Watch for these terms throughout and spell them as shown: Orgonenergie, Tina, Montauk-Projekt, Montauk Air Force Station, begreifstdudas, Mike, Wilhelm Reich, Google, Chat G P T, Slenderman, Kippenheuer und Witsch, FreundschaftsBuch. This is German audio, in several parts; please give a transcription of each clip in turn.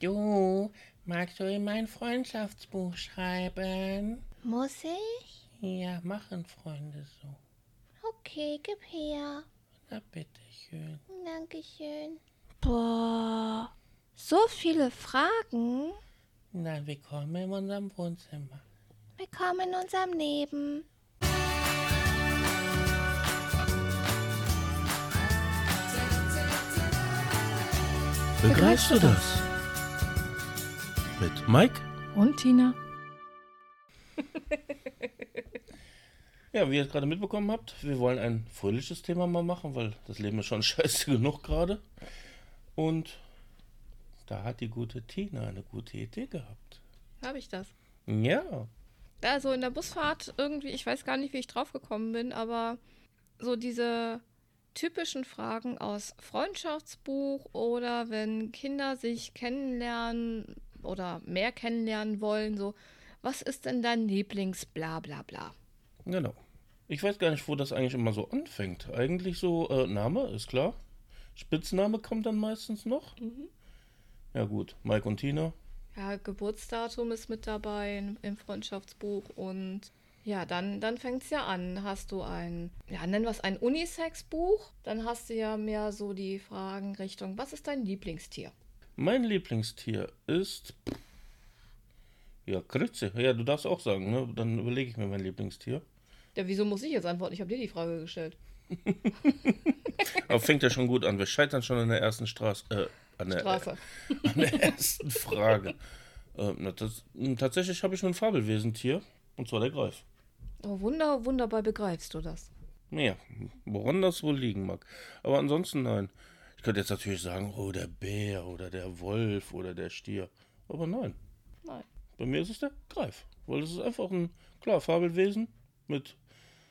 Du, magst du in mein Freundschaftsbuch schreiben? Muss ich? Ja, machen Freunde so. Okay, gib her. Na, bitteschön. Dankeschön. Boah, so viele Fragen. Na, willkommen in unserem Wohnzimmer. Willkommen in unserem Leben. Begreifst du das? Mit Mike und Tina. Ja, wie ihr es gerade mitbekommen habt, wir wollen ein fröhliches Thema mal machen, weil das Leben ist schon scheiße genug gerade. Und da hat die gute Tina eine gute Idee gehabt. Habe ich das? Ja. Also in der Busfahrt irgendwie, ich weiß gar nicht, wie ich drauf gekommen bin, aber so diese typischen Fragen aus Freundschaftsbuch oder wenn Kinder sich kennenlernen oder mehr kennenlernen wollen, so, was ist denn dein Lieblingsbla bla bla? Genau. Ich weiß gar nicht, wo das eigentlich immer so anfängt. Eigentlich so, Name, ist klar. Spitzname kommt dann meistens noch. Mhm. Ja gut, Mike und Tina. Ja, Geburtsdatum ist mit dabei im Freundschaftsbuch und ja, dann fängt es ja an. Hast du ein, ja, nennen wir es ein Unisex-Buch, dann hast du ja mehr so die Fragen Richtung, was ist dein Lieblingstier? Mein Lieblingstier ist, ja, Kritze. Ja, du darfst auch sagen, ne? Dann überlege ich mir mein Lieblingstier. Ja, wieso muss ich jetzt antworten? Ich habe dir die Frage gestellt. Aber fängt ja schon gut an. Wir scheitern schon an der ersten ersten Frage. Tatsächlich habe ich nur ein Fabelwesentier, und zwar der Greif. Oh, wunderbar begreifst du das. Ja, woran das wohl liegen mag. Aber ansonsten nein. Ich könnte jetzt natürlich sagen, oh, der Bär oder der Wolf oder der Stier. Aber nein. Nein. Bei mir ist es der Greif. Weil es ist einfach ein, klar, Fabelwesen mit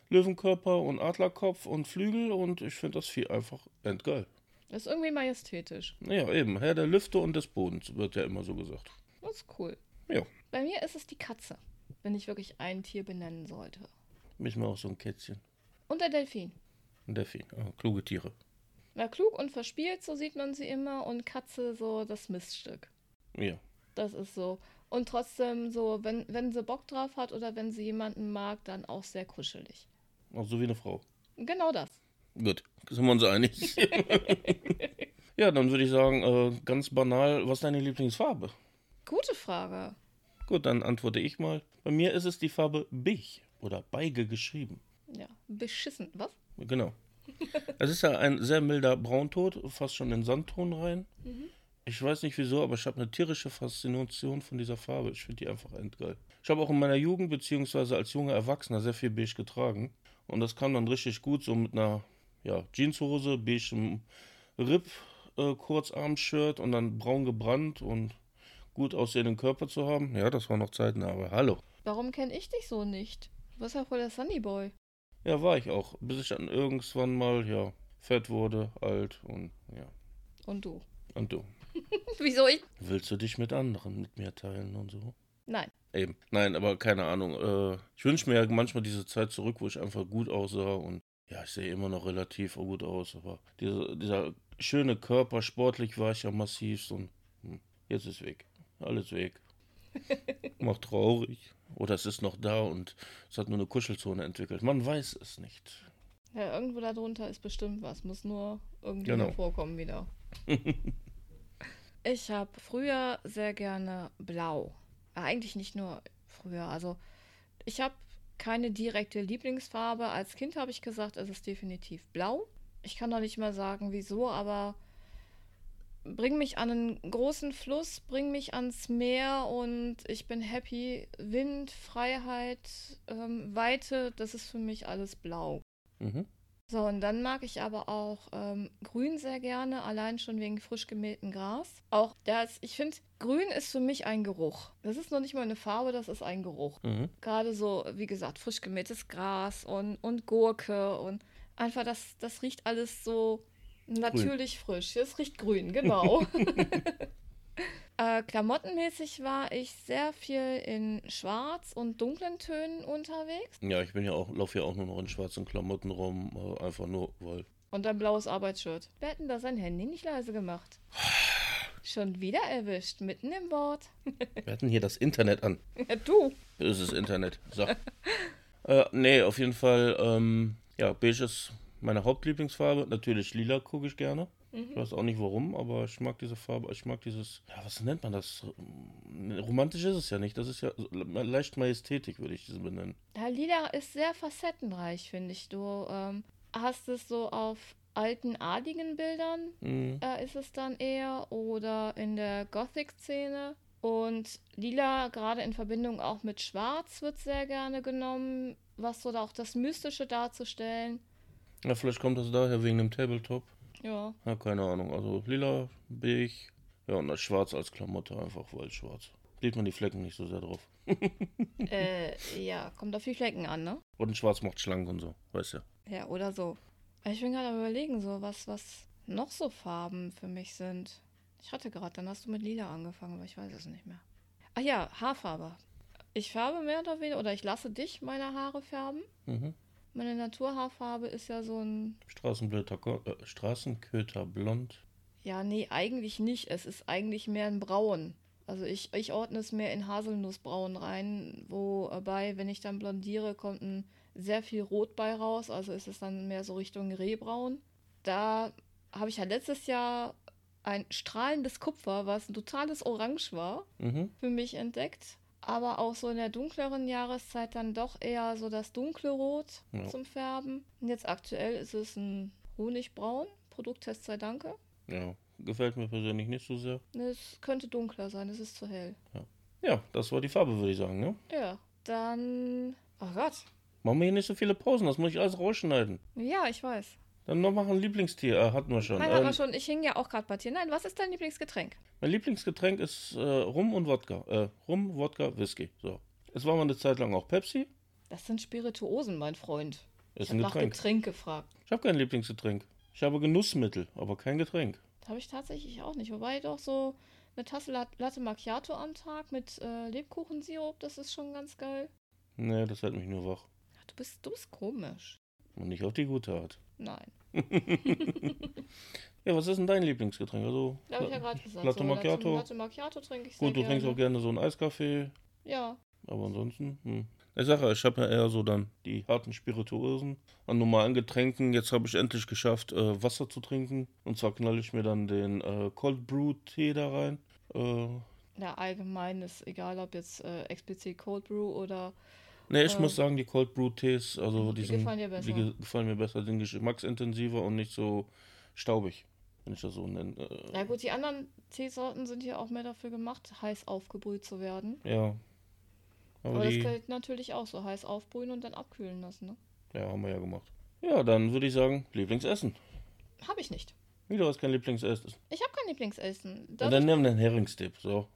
Löwenkörper und Adlerkopf und Flügel und ich finde das Vieh einfach endgeil. Das ist irgendwie majestätisch. Ja, eben. Herr der Lüfte und des Bodens, wird ja immer so gesagt. Das ist cool. Ja. Bei mir ist es die Katze, wenn ich wirklich ein Tier benennen sollte. Mich mal auch so ein Kätzchen. Und der Delfin. Ein Delfin, kluge Tiere. Na, klug und verspielt, so sieht man sie immer. Und Katze, so das Miststück. Ja. Das ist so. Und trotzdem so, wenn sie Bock drauf hat oder wenn sie jemanden mag, dann auch sehr kuschelig. Auch so wie eine Frau. Genau das. Gut, sind wir uns einig. Ja, dann würde ich sagen, ganz banal, was ist deine Lieblingsfarbe? Gute Frage. Gut, dann antworte ich mal. Bei mir ist es die Farbe Bich oder Beige geschrieben. Ja, beschissen, was? Genau. Es ist ja ein sehr milder Braunton, fast schon in Sandton rein. Mhm. Ich weiß nicht wieso, aber ich habe eine tierische Faszination von dieser Farbe. Ich finde die einfach endgeil. Ich habe auch in meiner Jugend, beziehungsweise als junger Erwachsener, sehr viel Beige getragen. Und das kam dann richtig gut, so mit einer Jeanshose, beigem Ripp, Kurzarmshirt und dann braun gebrannt und gut aussehenden Körper zu haben. Ja, das war noch Zeiten, aber hallo. Warum kenne ich dich so nicht? Du warst ja voll der Sunnyboy. Ja, war ich auch. Bis ich dann irgendwann mal, fett wurde, alt und, ja. Und du. Wieso ich? Willst du dich mit anderen, mit mir teilen und so? Nein. Eben. Nein, aber keine Ahnung. Ich wünsche mir ja manchmal diese Zeit zurück, wo ich einfach gut aussah und ja, ich sehe immer noch relativ gut aus, aber dieser schöne Körper, sportlich war ich ja massiv und jetzt ist weg. Alles weg. Macht traurig. Oder es ist noch da und es hat nur eine Kuschelzone entwickelt. Man weiß es nicht. Ja, irgendwo da drunter ist bestimmt was. Muss nur irgendwie vorkommen wieder. Ich habe früher sehr gerne blau. Eigentlich nicht nur früher. Also ich habe keine direkte Lieblingsfarbe. Als Kind habe ich gesagt, es ist definitiv blau. Ich kann noch nicht mal sagen, wieso, aber bring mich an einen großen Fluss, bring mich ans Meer und ich bin happy. Wind, Freiheit, Weite, das ist für mich alles blau. Mhm. So, und dann mag ich aber auch Grün sehr gerne, allein schon wegen frisch gemähtem Gras. Auch das, ich finde, Grün ist für mich ein Geruch. Das ist noch nicht mal eine Farbe, das ist ein Geruch. Mhm. Gerade so, wie gesagt, frisch gemähtes Gras und Gurke und einfach das riecht alles so natürlich grün. Frisch. Es riecht grün, genau. Klamottenmäßig war ich sehr viel in schwarz und dunklen Tönen unterwegs. Ja, ich laufe ja auch nur noch in schwarzen Klamotten rum, einfach nur, weil... Und ein blaues Arbeitsshirt. Wer hat denn da sein Handy nicht leise gemacht? Schon wieder erwischt, mitten im Wort. Wir hatten hier das Internet an. Ja, du. Böses Internet. So. Nee, auf jeden Fall, ja, beige ist meine Hauptlieblingsfarbe. Natürlich lila gucke ich gerne. Mhm. Ich weiß auch nicht warum, aber ich mag diese Farbe. Ich mag dieses, ja, was nennt man das? Romantisch ist es ja nicht. Das ist ja leicht Majestätik, würde ich diese benennen. Ja, lila ist sehr facettenreich, finde ich. Du hast es so auf alten adligen Bildern ist es dann eher oder in der Gothic-Szene. Und lila, gerade in Verbindung auch mit schwarz, wird sehr gerne genommen, was so da auch das Mystische darzustellen. Ja, vielleicht kommt das daher wegen dem Tabletop. Ja. Ja, keine Ahnung. Also lila, beige, ja, und das Schwarz als Klamotte einfach, weil schwarz. Legt man die Flecken nicht so sehr drauf. Ja, kommt auf die Flecken an, ne? Und schwarz macht schlank und so, weißt du. Ja, oder so. Ich bin gerade am Überlegen, so was noch so Farben für mich sind. Ich hatte gerade, dann hast du mit lila angefangen, aber ich weiß es nicht mehr. Ach ja, Haarfarbe. Ich färbe mehr oder weniger, oder ich lasse dich meine Haare färben. Mhm. Meine Naturhaarfarbe ist ja so ein... Straßenköterblond. Ja, nee, eigentlich nicht. Es ist eigentlich mehr ein Braun. Also ich ordne es mehr in Haselnussbraun rein, wobei, wenn ich dann blondiere, kommt ein sehr viel Rot bei raus, also ist es dann mehr so Richtung Rehbraun. Da habe ich ja letztes Jahr ein strahlendes Kupfer, was ein totales Orange war, für mich entdeckt. Aber auch so in der dunkleren Jahreszeit dann doch eher so das dunkle Rot zum Färben. Und jetzt aktuell ist es ein Honigbraun, Produkttest sei danke. Ja, gefällt mir persönlich nicht so sehr. Es könnte dunkler sein, es ist zu hell. Ja, das war die Farbe, würde ich sagen, ne? Ja, dann... Oh Gott! Machen wir hier nicht so viele Pausen, das muss ich alles rausschneiden. Ja, ich weiß. Dann noch machen Lieblingstier, hatten wir schon. Nein, hatten wir schon, ich hing ja auch gerade bei dir. Nein, was ist dein Lieblingsgetränk? Mein Lieblingsgetränk ist Rum und Wodka. Rum, Wodka, Whisky. So. Es war mal eine Zeit lang auch Pepsi. Das sind Spirituosen, mein Freund. Ist ich habe nach Getränk gefragt. Ich habe kein Lieblingsgetränk. Ich habe Genussmittel, aber kein Getränk. Das habe ich tatsächlich auch nicht. Wobei doch so eine Tasse Latte Macchiato am Tag mit Lebkuchensirup, das ist schon ganz geil. Nee, das hält mich nur wach. Du bist komisch. Und nicht auf die gute Art. Nein. Ja, was ist denn dein Lieblingsgetränk? Also, da habe ich ja gerade gesagt. Latte Macchiato trinke ich sehr gerne. Gut, du trinkst auch gerne so einen Eiskaffee. Ja. Aber ansonsten, Ich sage ja, ich habe ja eher so dann die harten Spirituosen an normalen Getränken. Jetzt habe ich endlich geschafft, Wasser zu trinken. Und zwar knalle ich mir dann den Cold Brew Tee da rein. Ja, allgemein ist egal, ob jetzt explizit Cold Brew oder... Ne, ich muss sagen, die Cold Brew Tees, also die gefallen mir besser, sind geschmacksintensiver und nicht so staubig, wenn ich das so nenne. Na gut, die anderen Teesorten sind ja auch mehr dafür gemacht, heiß aufgebrüht zu werden. Ja. Aber das gilt natürlich auch so, heiß aufbrühen und dann abkühlen lassen, ne? Ja, haben wir ja gemacht. Ja, dann würde ich sagen, Lieblingsessen. Hab ich nicht. Wie, du hast kein Lieblingsessen? Ich habe kein Lieblingsessen. Ja, dann nimm den Heringstipp, so.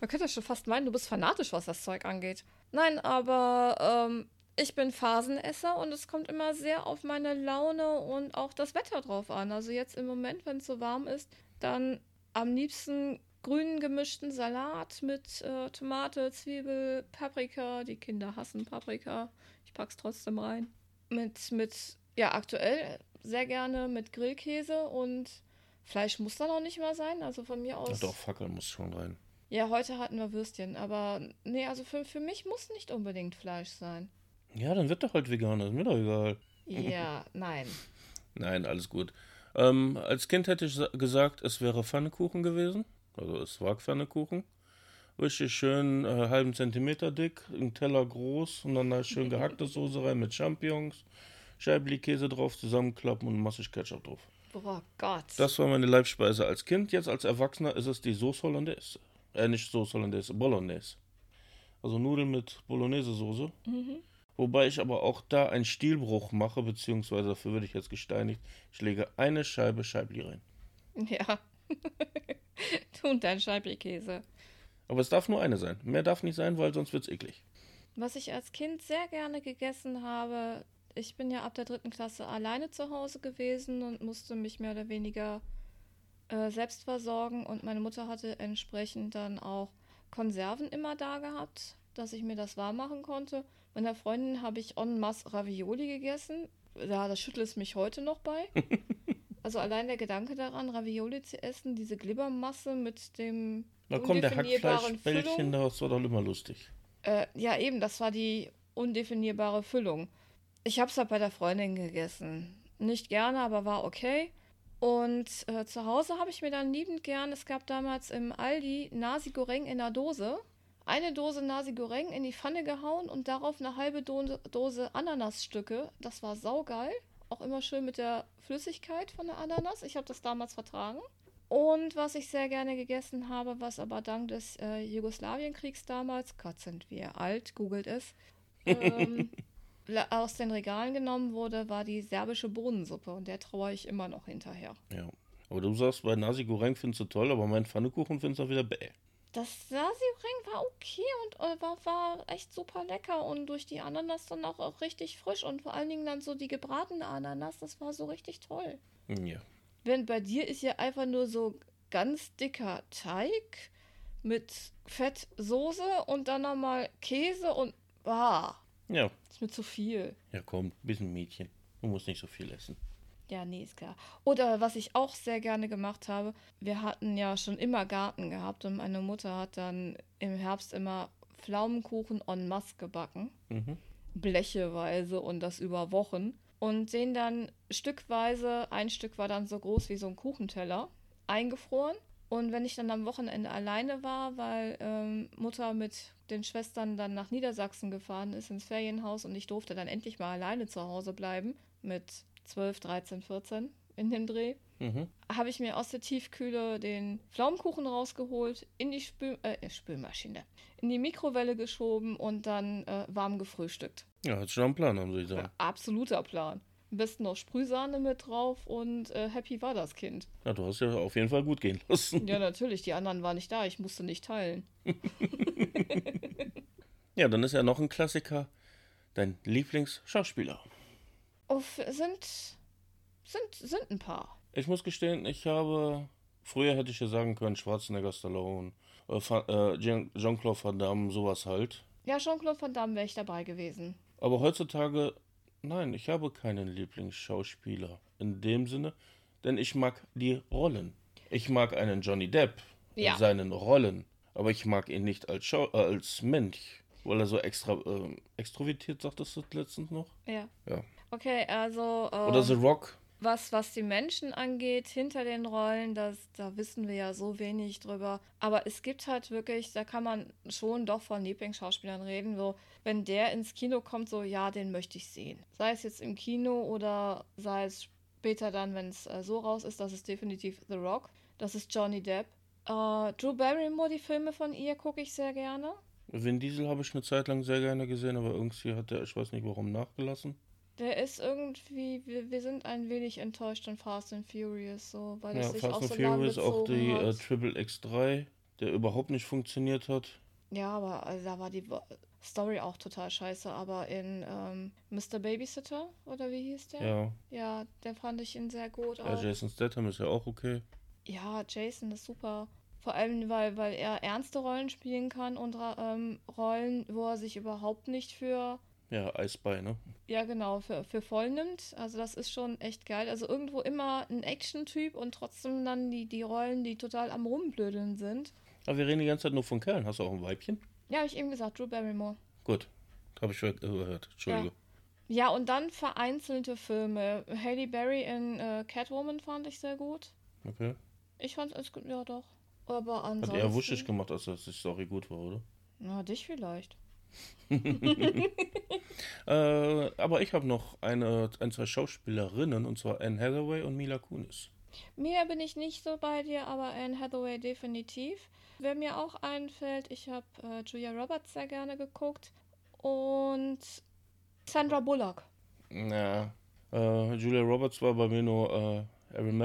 Man könnte schon fast meinen, du bist fanatisch, was das Zeug angeht. Nein, aber ich bin Phasenesser und es kommt immer sehr auf meine Laune und auch das Wetter drauf an. Also jetzt im Moment, wenn es so warm ist, dann am liebsten grünen gemischten Salat mit Tomate, Zwiebel, Paprika. Die Kinder hassen Paprika. Ich pack's trotzdem rein. Ja, aktuell sehr gerne mit Grillkäse und Fleisch muss da noch nicht mal sein. Also von mir aus... Ja, doch, Fackeln muss schon rein. Ja, heute hatten wir Würstchen, aber nee, also für mich muss nicht unbedingt Fleisch sein. Ja, dann wird doch halt vegan, ist mir doch egal. Ja, nein. Nein, alles gut. Als Kind hätte ich gesagt, es wäre Pfannekuchen gewesen. Also es war Pfannekuchen. Richtig schön, halben Zentimeter dick, einen Teller groß und dann da schön gehackte Soße rein mit Champignons, Scheibli-Käse drauf, zusammenklappen und massig Ketchup drauf. Oh Gott. Das war meine Leibspeise als Kind. Jetzt als Erwachsener ist es die Sauce Hollandaise. Nicht Sauce Hollandaise, Bolognese. Also Nudeln mit Bolognese-Soße. Wobei ich aber auch da einen Stilbruch mache, beziehungsweise dafür würde ich jetzt gesteinigt. Ich lege eine Scheibe Scheibli rein. Ja. Du und dein Scheibli-Käse. Aber es darf nur eine sein. Mehr darf nicht sein, weil sonst wird's eklig. Was ich als Kind sehr gerne gegessen habe, ich bin ja ab der 3. Klasse alleine zu Hause gewesen und musste mich mehr oder weniger... selbst versorgen und meine Mutter hatte entsprechend dann auch Konserven immer da gehabt, dass ich mir das warm machen konnte. Meiner Freundin habe ich en masse Ravioli gegessen. Ja, das schüttelt es mich heute noch bei. Also allein der Gedanke daran, Ravioli zu essen, diese Glibbermasse mit dem undefinierbaren Füllung. Das war doch immer lustig. Ja, eben, das war die undefinierbare Füllung. Ich habe es halt bei der Freundin gegessen. Nicht gerne, aber war okay. Und zu Hause habe ich mir dann liebend gern, es gab damals im Aldi Nasi Goreng in einer Dose. Eine Dose Nasi Goreng in die Pfanne gehauen und darauf eine halbe Dose Ananasstücke. Das war saugeil. Auch immer schön mit der Flüssigkeit von der Ananas. Ich habe das damals vertragen. Und was ich sehr gerne gegessen habe, was aber dank des Jugoslawienkriegs damals, Gott sind wir alt, googelt es, aus den Regalen genommen wurde, war die serbische Bohnensuppe. Und der traue ich immer noch hinterher. Ja, aber du sagst, bei Nasi Goreng findest du toll, aber meinen Pfannekuchen findest du auch wieder bäh. Das Nasi-Ring war okay und war echt super lecker und durch die Ananas dann auch richtig frisch und vor allen Dingen dann so die gebratene Ananas, das war so richtig toll. Ja. Wenn bei dir ist ja einfach nur so ganz dicker Teig mit Fettsoße und dann nochmal Käse und ja. Ist mir zu viel. Ja komm, bist ein Mädchen, du musst nicht so viel essen. Ja, nee, ist klar. Oder was ich auch sehr gerne gemacht habe, wir hatten ja schon immer Garten gehabt und meine Mutter hat dann im Herbst immer Pflaumenkuchen en masse gebacken. Mhm. Blecheweise und das über Wochen. Und den dann stückweise, ein Stück war dann so groß wie so ein Kuchenteller, eingefroren. Und wenn ich dann am Wochenende alleine war, weil Mutter mit den Schwestern dann nach Niedersachsen gefahren ist, ins Ferienhaus und ich durfte dann endlich mal alleine zu Hause bleiben mit 12, 13, 14 in dem Dreh, habe ich mir aus der Tiefkühle den Pflaumenkuchen rausgeholt, in die Spülmaschine, in die Mikrowelle geschoben und dann warm gefrühstückt. Ja, hat schon einen Plan, haben Sie gesagt. Absoluter Plan. Am besten noch Sprühsahne mit drauf und happy war das Kind. Ja, du hast ja auf jeden Fall gut gehen lassen. Ja, natürlich, die anderen waren nicht da, ich musste nicht teilen. Ja, dann ist ja noch ein Klassiker, dein Lieblingsschauspieler. Sind ein paar. Ich muss gestehen, früher hätte ich ja sagen können, Schwarzenegger, Stallone, Jean-Claude Van Damme, sowas halt. Ja, Jean-Claude Van Damme wäre ich dabei gewesen. Aber heutzutage, nein, ich habe keinen Lieblingsschauspieler in dem Sinne, denn ich mag die Rollen. Ich mag einen Johnny Depp in seinen Rollen, aber ich mag ihn nicht als Mensch, weil er so extrovertiert, sagtest du letztens noch? Ja. Okay, also oder The Rock. Was die Menschen angeht, hinter den Rollen, da wissen wir ja so wenig drüber. Aber es gibt halt wirklich, da kann man schon doch von Lieblingsschauspielern reden. So, wenn der ins Kino kommt, so, ja, den möchte ich sehen. Sei es jetzt im Kino oder sei es später dann, wenn es so raus ist, das ist definitiv The Rock. Das ist Johnny Depp. Drew Barrymore, die Filme von ihr gucke ich sehr gerne. Vin Diesel habe ich eine Zeit lang sehr gerne gesehen, aber irgendwie hat er, ich weiß nicht warum, nachgelassen. Der ist irgendwie, wir sind ein wenig enttäuscht von Fast and Furious, so, weil es sich Fast and Furious, auch die Triple X3, der überhaupt nicht funktioniert hat. Ja, aber also, da war die Story auch total scheiße, aber in Mr. Babysitter, oder wie hieß der? Ja. Ja, der fand ich ihn sehr gut. Ja, Jason Statham ist ja auch okay. Ja, Jason ist super. Vor allem, weil er ernste Rollen spielen kann und Rollen, wo er sich überhaupt nicht für... Ja, Eisbein, ne? Ja, genau, für voll nimmt. Also das ist schon echt geil. Also irgendwo immer ein Action-Typ und trotzdem dann die Rollen, die total am Rumblödeln sind. Aber wir reden die ganze Zeit nur von Kerlen. Hast du auch ein Weibchen? Ja, habe ich eben gesagt, Drew Barrymore. Gut, habe ich gehört. Entschuldige. Ja, und dann vereinzelte Filme. Halle Berry in Catwoman fand ich sehr gut. Okay. Ich fand es alles gut, ja doch. Aber ansonsten... Hat eher wuschig gemacht, als dass die Story gut war, oder? Na, dich vielleicht. Aber ich habe noch zwei Schauspielerinnen, und zwar Anne Hathaway und Mila Kunis. Mila bin ich nicht so bei dir, aber Anne Hathaway definitiv. Wer mir auch einfällt, ich habe Julia Roberts sehr gerne geguckt und Sandra Bullock. Ja, Julia Roberts war bei mir nur Erin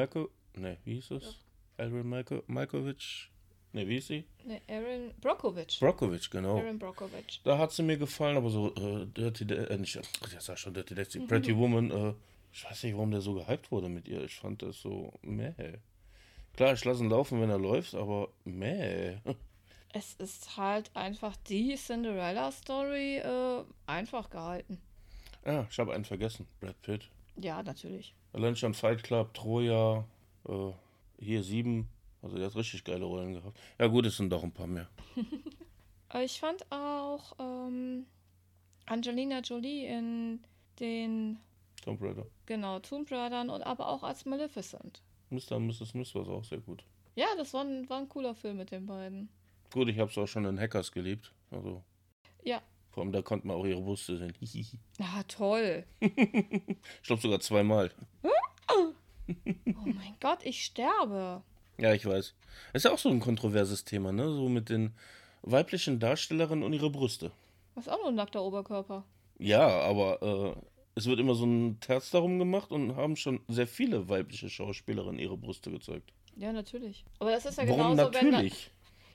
Brockovich. Brockovich, genau. Erin Brockovich. Da hat sie mir gefallen, aber so Pretty Woman, ich weiß nicht, warum der so gehypt wurde mit ihr. Ich fand das so, Klar, ich lasse ihn laufen, wenn er läuft, aber Es ist halt einfach die Cinderella-Story einfach gehalten. Ah, ich habe einen vergessen, Brad Pitt. Ja, natürlich. Lunchtime Fight Club, Troja, hier 7. Also der hat richtig geile Rollen gehabt. Ja gut, es sind doch ein paar mehr. Ich fand auch Angelina Jolie in den Tomb Raider. Genau, Tomb Raidern und aber auch als Maleficent. Mr. und Mrs. Smith war auch sehr gut. Ja, das war ein cooler Film mit den beiden. Gut, ich hab's auch schon in Hackers geliebt. Also. Ja. Vor allem, da konnte man auch ihre Brüste sehen. Ah, toll. Ich glaube sogar zweimal. Oh mein Gott, ich sterbe. Ja, ich weiß. Ist ja auch so ein kontroverses Thema, ne? So mit den weiblichen Darstellerinnen und ihre Brüste. Das ist auch nur ein nackter Oberkörper. Ja, aber es wird immer so ein Terz darum gemacht und haben schon sehr viele weibliche Schauspielerinnen ihre Brüste gezeigt. Ja, natürlich. Aber das ist ja warum genauso, natürlich?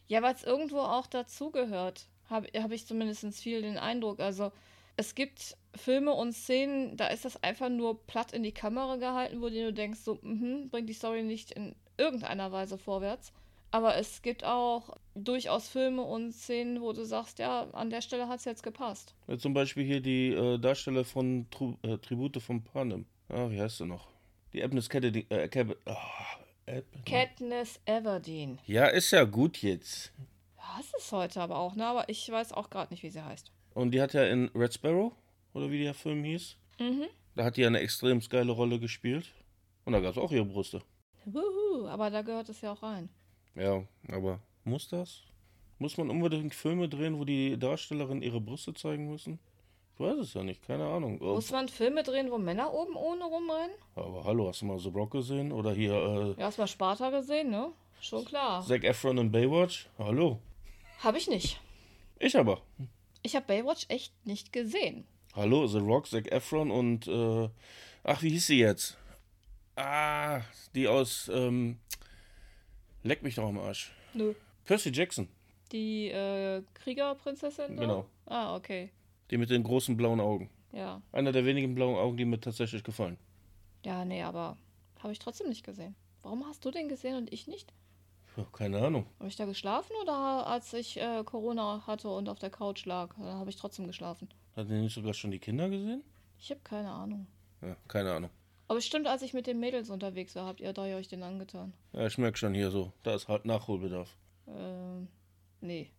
Ja, weil es irgendwo auch dazugehört. Hab ich zumindest viel den Eindruck. Also es gibt Filme und Szenen, da ist das einfach nur platt in die Kamera gehalten, wo du denkst, so, bringt die Story nicht in irgendeiner Weise vorwärts. Aber es gibt auch durchaus Filme und Szenen, wo du sagst, ja, an der Stelle hat es jetzt gepasst. Ja, zum Beispiel hier die Darsteller von Tribute von Panem. Ah, wie heißt sie noch? Die Katniss Everdeen. Ja, ist ja gut jetzt. Hast es heute aber auch, ne? Aber ich weiß auch gerade nicht, wie sie heißt. Und die hat ja in Red Sparrow, oder wie der Film hieß, da hat die ja eine extrem geile Rolle gespielt. Und da gab es auch ihre Brüste. Wuhu, aber da gehört es ja auch rein. Ja, aber muss das? Muss man unbedingt Filme drehen, wo die Darstellerinnen ihre Brüste zeigen müssen? Ich weiß es ja nicht, keine Ahnung. Muss man Filme drehen, wo Männer oben ohne rumrennen? Aber hallo, hast du mal The Rock gesehen? Oder hier, Ja, hast du mal Sparta gesehen, ne? Schon klar. Zac Efron in Baywatch? Hallo. Habe ich nicht. Ich aber. Ich habe Baywatch echt nicht gesehen. Hallo, The Rock, Zac Efron und, wie hieß sie jetzt? Ah, die aus, leck mich doch am Arsch. Nö. Percy Jackson. Die, Kriegerprinzessin? Genau. Ah, okay. Die mit den großen blauen Augen. Ja. Einer der wenigen blauen Augen, die mir tatsächlich gefallen. Ja, nee, aber habe ich trotzdem nicht gesehen. Warum hast du den gesehen und ich nicht? Keine Ahnung. Habe ich da geschlafen oder als ich Corona hatte und auf der Couch lag? Da habe ich trotzdem geschlafen. Hat ihr nicht sogar schon die Kinder gesehen? Ich habe keine Ahnung. Ja, keine Ahnung. Aber stimmt, als ich mit den Mädels unterwegs war, habt ihr da ja euch den angetan. Ja, ich merke schon hier so. Da ist halt Nachholbedarf. Nee.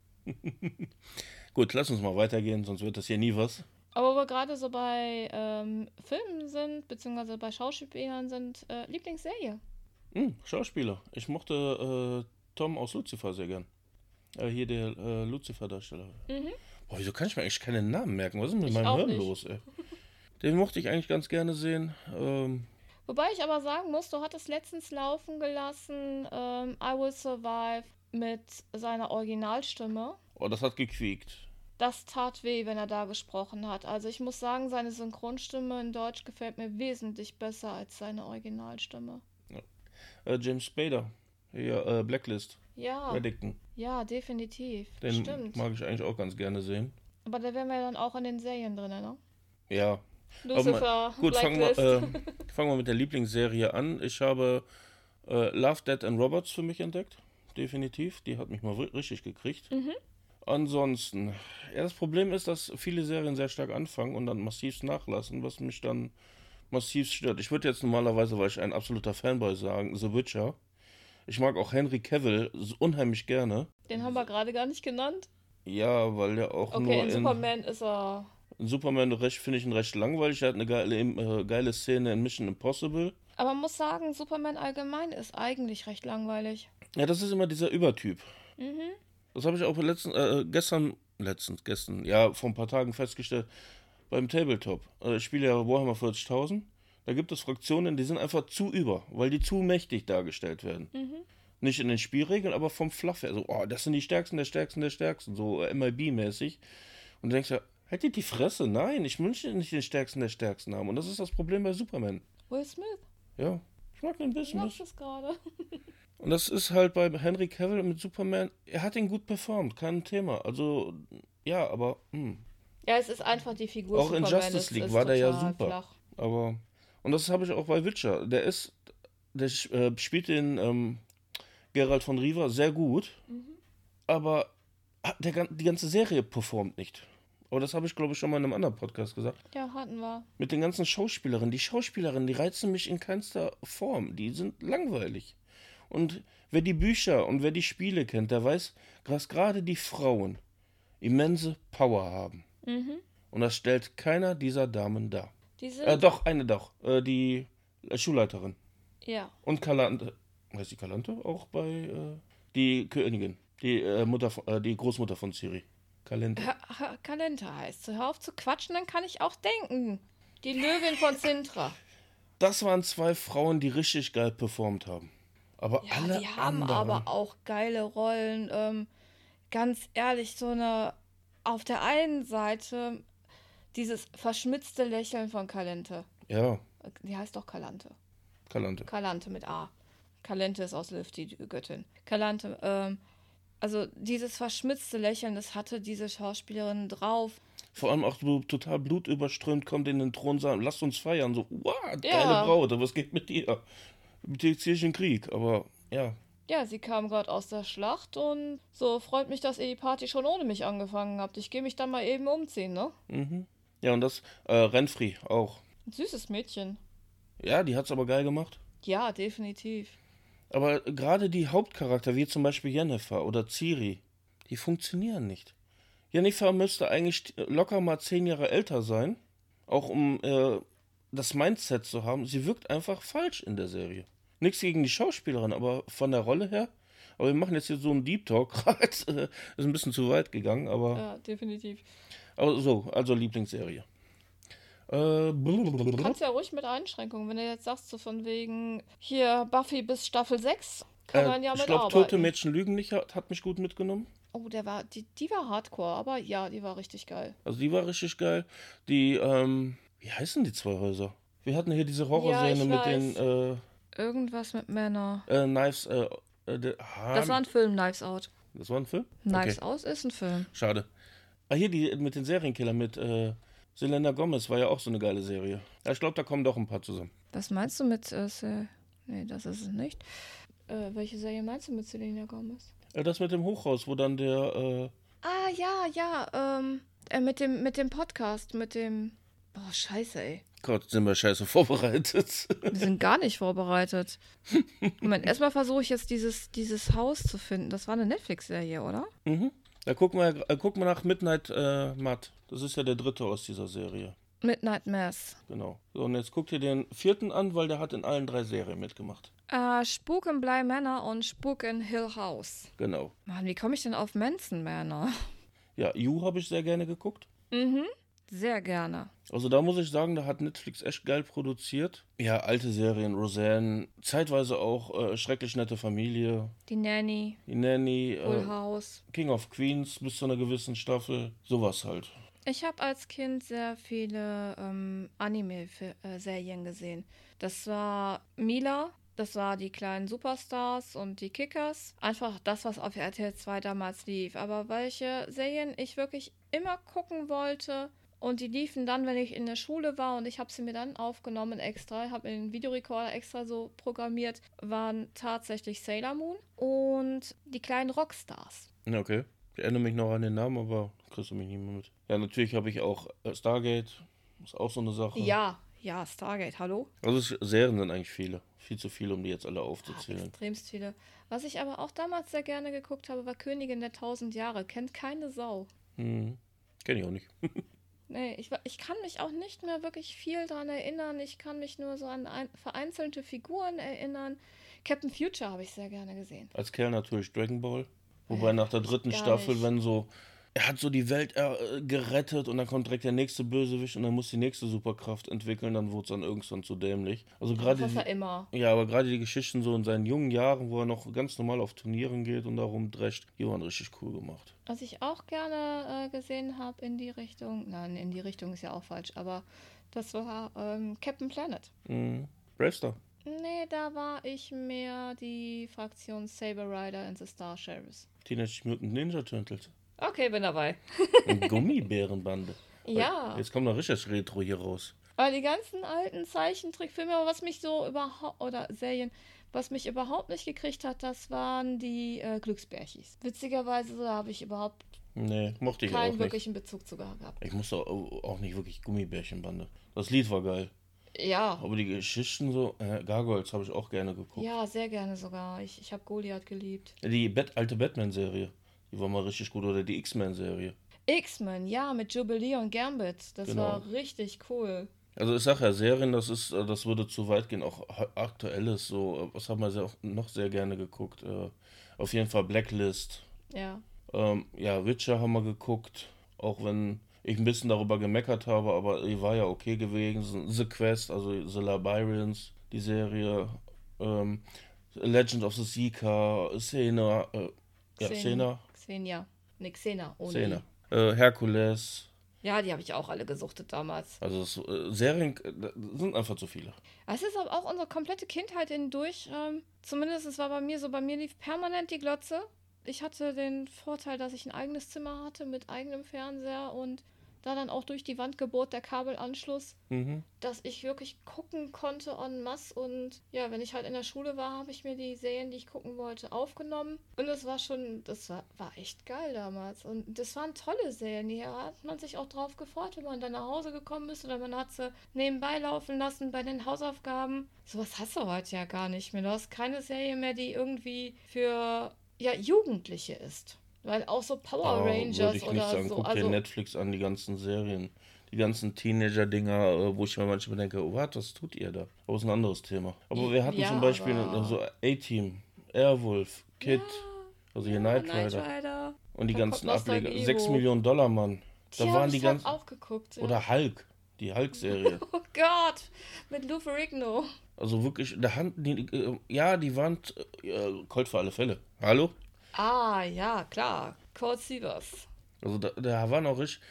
Gut, lass uns mal weitergehen, sonst wird das hier nie was. Aber wo wir gerade so bei Filmen sind, beziehungsweise bei Schauspielern sind, Lieblingsserie. Schauspieler. Ich mochte Tom aus Lucifer sehr gern. Hier der Lucifer-Darsteller. Boah, wieso kann ich mir eigentlich keinen Namen merken? Was ist mit meinem Hirn los, ey? Den mochte ich eigentlich ganz gerne sehen. Wobei ich aber sagen muss, du hattest letztens laufen gelassen I Will Survive mit seiner Originalstimme. Oh, das hat gequiekt. Das tat weh, wenn er da gesprochen hat. Also ich muss sagen, seine Synchronstimme in Deutsch gefällt mir wesentlich besser als seine Originalstimme. James Spader, ja, Blacklist, ja. Reddington. Ja, definitiv, den stimmt. Mag ich eigentlich auch ganz gerne sehen. Aber da wären wir ja dann auch in den Serien drin, ne? Ja. Lucifer, gut, Blacklist. Fangen wir mit der Lieblingsserie an. Ich habe Love, Death and Robots für mich entdeckt, definitiv. Die hat mich mal richtig gekriegt. Ansonsten, ja, das Problem ist, dass viele Serien sehr stark anfangen und dann massiv nachlassen, was mich dann massiv stört. Ich würde jetzt normalerweise, weil ich ein absoluter Fanboy sagen, The Witcher. Ich mag auch Henry Cavill unheimlich gerne. Den haben wir gerade gar nicht genannt. Ja, weil der auch nur in Superman ist er... In Superman finde ich ihn recht langweilig. Er hat eine geile Szene in Mission Impossible. Aber man muss sagen, Superman allgemein ist eigentlich recht langweilig. Ja, das ist immer dieser Übertyp. Das habe ich auch vor ein paar Tagen festgestellt. Beim Tabletop. Ich spiele ja Warhammer 40.000. Da gibt es Fraktionen, die sind einfach zu über, weil die zu mächtig dargestellt werden. Nicht in den Spielregeln, aber vom Fluff her. So, das sind die Stärksten, der Stärksten, der Stärksten. So MIB-mäßig. Und du denkst ja, haltet die Fresse. Nein, ich möchte nicht den Stärksten, der Stärksten haben. Und das ist das Problem bei Superman. Will Smith? Ja, ich mag den bisschen. Ich mag das gerade. Und das ist halt bei Henry Cavill mit Superman. Er hat ihn gut performt, kein Thema. Also, ja, aber... Ja, es ist einfach die Figur. Auch in Justice League war der ja super. Flach. Aber und das habe ich auch bei Witcher. Der spielt den Geralt von Riva sehr gut, aber die ganze Serie performt nicht. Aber das habe ich, glaube ich, schon mal in einem anderen Podcast gesagt. Ja, hatten wir. Mit den ganzen Schauspielerinnen. Die Schauspielerinnen, die reizen mich in keinster Form. Die sind langweilig. Und wer die Bücher und wer die Spiele kennt, der weiß, dass gerade die Frauen immense Power haben. Mhm. Und das stellt keiner dieser Damen dar. Doch, eine. Die Schulleiterin. Ja. Und Kalante. Heißt die Kalante auch bei... die Königin. Die Großmutter von Ciri. Kalenta. Kalenta heißt. Hör auf zu quatschen, dann kann ich auch denken. Die Löwin von Sintra. Das waren zwei Frauen, die richtig geil performt haben. Aber ja, alle die haben anderen... aber auch geile Rollen. Ganz ehrlich, so eine... Auf der einen Seite dieses verschmitzte Lächeln von Kalente. Ja. Die heißt doch Kalante. Kalante mit A. Kalente ist aus Lift, die Göttin. Kalante, also dieses verschmitzte Lächeln, das hatte diese Schauspielerin drauf. Vor allem auch total blutüberströmt, kommt in den Thronsaal, lasst uns feiern. So, wow, geile Braut, was geht mit dir? Mit dir ziehe ich in den Krieg, aber ja. Ja, sie kam gerade aus der Schlacht und so, freut mich, dass ihr die Party schon ohne mich angefangen habt. Ich gehe mich dann mal eben umziehen, ne? Mhm. Ja, und das, Renfri auch. Ein süßes Mädchen. Ja, die hat's aber geil gemacht. Ja, definitiv. Aber gerade die Hauptcharakter, wie zum Beispiel Yennefer oder Ciri, die funktionieren nicht. Yennefer müsste eigentlich locker mal 10 Jahre älter sein, auch um das Mindset zu haben. Sie wirkt einfach falsch in der Serie. Nichts gegen die Schauspielerin, aber von der Rolle her. Aber wir machen jetzt hier so einen Deep Talk gerade. Ist ein bisschen zu weit gegangen, aber... Ja, definitiv. Aber so, also Lieblingsserie. Du kannst ja ruhig mit Einschränkungen. Wenn du jetzt sagst, so von wegen, hier Buffy bis Staffel 6, kann man ja mitarbeiten. Ich glaube, Tote Mädchen lügen nicht, hat mich gut mitgenommen. Oh, die war hardcore, aber ja, die war richtig geil. Also die war richtig geil. Die, wie heißen die zwei Häuser? Wir hatten hier diese Horrorszene mit den... Irgendwas mit Männer. Knives, Das war ein Film, Knives Out. Das war ein Film? Knives Out ist ein Film. Schade. Ah, hier die mit den Serienkillern, mit Selena Gomez, war ja auch so eine geile Serie. Ja, ich glaube, da kommen doch ein paar zusammen. Was meinst du mit Nee, das ist es nicht. Welche Serie meinst du mit Selena Gomez? Das mit dem Hochhaus, wo dann der mit dem Podcast, mit dem... Boah, scheiße, ey. Gott, sind wir scheiße vorbereitet. Wir sind gar nicht vorbereitet. Moment, erstmal versuche ich jetzt dieses Haus zu finden. Das war eine Netflix-Serie, oder? Mhm. Da gucken wir nach Midnight Mass. Das ist ja der dritte aus dieser Serie. Midnight Mass. Genau. So, und jetzt guckt ihr den vierten an, weil der hat in allen 3 Serien mitgemacht. Spuk in Bly Manor und Spuk in Hill House. Genau. Mann, wie komme ich denn auf Manson Manor? Ja, You habe ich sehr gerne geguckt. Mhm. Sehr gerne. Also da muss ich sagen, da hat Netflix echt geil produziert. Ja, alte Serien, Roseanne, zeitweise auch Schrecklich nette Familie. Die Nanny. Full House. King of Queens bis zu einer gewissen Staffel. Sowas halt. Ich habe als Kind sehr viele Anime-Serien gesehen. Das war Mila, das war die kleinen Superstars und die Kickers. Einfach das, was auf RTL 2 damals lief. Aber welche Serien ich wirklich immer gucken wollte... Und die liefen dann, wenn ich in der Schule war und ich habe sie mir dann aufgenommen extra, habe mir den Videorekorder extra so programmiert, waren tatsächlich Sailor Moon und die kleinen Rockstars. Okay, ich erinnere mich noch an den Namen, aber kriegst du mich nicht mehr mit. Ja, natürlich habe ich auch Stargate, ist auch so eine Sache. Ja, Stargate, hallo? Also Serien sind eigentlich viele, viel zu viele, um die jetzt alle aufzuzählen. Ja, extremst viele. Was ich aber auch damals sehr gerne geguckt habe, war Königin der 1000 Jahre, kennt keine Sau. Kenn ich auch nicht. Nee, ich kann mich auch nicht mehr wirklich viel dran erinnern. Ich kann mich nur so an vereinzelte Figuren erinnern. Captain Future habe ich sehr gerne gesehen. Als Kerl natürlich Dragon Ball. Wobei nach der dritten Staffel, wenn so... Er hat so die Welt gerettet und dann kommt direkt der nächste Bösewicht und dann muss die nächste Superkraft entwickeln. Dann wurde es dann irgendwann zu dämlich. Also gerade immer. Ja, aber gerade die Geschichten so in seinen jungen Jahren, wo er noch ganz normal auf Turnieren geht und da rumdrescht, die waren richtig cool gemacht. Was ich auch gerne gesehen habe in die Richtung, nein, in die Richtung ist ja auch falsch, aber das war Captain Planet. Mhm. Bravestar. Nee, da war ich mehr die Fraktion Saber Rider and the Star Sheriffs. Teenage Mutant Ninja Turtles. Okay, bin dabei. Und Gummibärenbande. Ja. Jetzt kommt noch richtig Retro hier raus. Aber die ganzen alten Zeichentrickfilme, Serien, was mich überhaupt nicht gekriegt hat, das waren die Glücksbärchis. Witzigerweise habe ich überhaupt Nee, mochte ich auch nicht. Keinen wirklichen Bezug zu gehabt. Ich musste auch nicht wirklich Gummibärchenbande. Das Lied war geil. Ja. Aber die Geschichten so, Gargoyles habe ich auch gerne geguckt. Ja, sehr gerne sogar. Ich habe Goliath geliebt. Die alte Batman-Serie, die war mal richtig gut. Oder die X-Men-Serie. X-Men, ja, mit Jubilee und Gambit. Das war richtig cool. Also ich sag ja, Serien, das würde zu weit gehen. Auch aktuelles, so, was haben wir noch sehr gerne geguckt. Auf jeden Fall Blacklist. Ja. Ja, Witcher haben wir geguckt, auch wenn ich ein bisschen darüber gemeckert habe, aber die war ja okay gewesen. The Quest, also The Librarians, die Serie, Legend of the Seeker, Xena, Xena. Herkules. Ja, die habe ich auch alle gesuchtet damals. Also Serien sind einfach zu viele. Es ist aber auch unsere komplette Kindheit hindurch, zumindest es war bei mir lief permanent die Glotze. Ich hatte den Vorteil, dass ich ein eigenes Zimmer hatte mit eigenem Fernseher und da dann auch durch die Wand gebohrt der Kabelanschluss, dass ich wirklich gucken konnte en masse. Und ja, wenn ich halt in der Schule war, habe ich mir die Serien, die ich gucken wollte, aufgenommen. Und das war echt geil damals. Und das waren tolle Serien, hier hat man sich auch drauf gefreut, wenn man dann nach Hause gekommen ist oder man hat sie nebenbei laufen lassen bei den Hausaufgaben. Sowas hast du heute ja gar nicht mehr. Du hast keine Serie mehr, die irgendwie für... ja, Jugendliche ist. Weil auch so Power Rangers würde ich nicht oder sagen. So. Guck dir Netflix an, die ganzen Serien. Die ganzen Teenager-Dinger, wo ich mir manchmal denke, oh, was tut ihr da? Aber es ist ein anderes Thema. Aber wir hatten zum Beispiel so A-Team, Airwolf, Kid, also hier Knight Rider. Und die ganzen Ableger. $6 Millionen, Mann. Da waren die ganzen... auch geguckt. Ja. Oder Hulk. Die Hulk-Serie. Oh Gott, mit Lou Ferrigno. Also wirklich, da hatten die waren Colt für alle Fälle. Hallo? Ah, ja, klar. Colt Sievers. Also da waren auch richtig...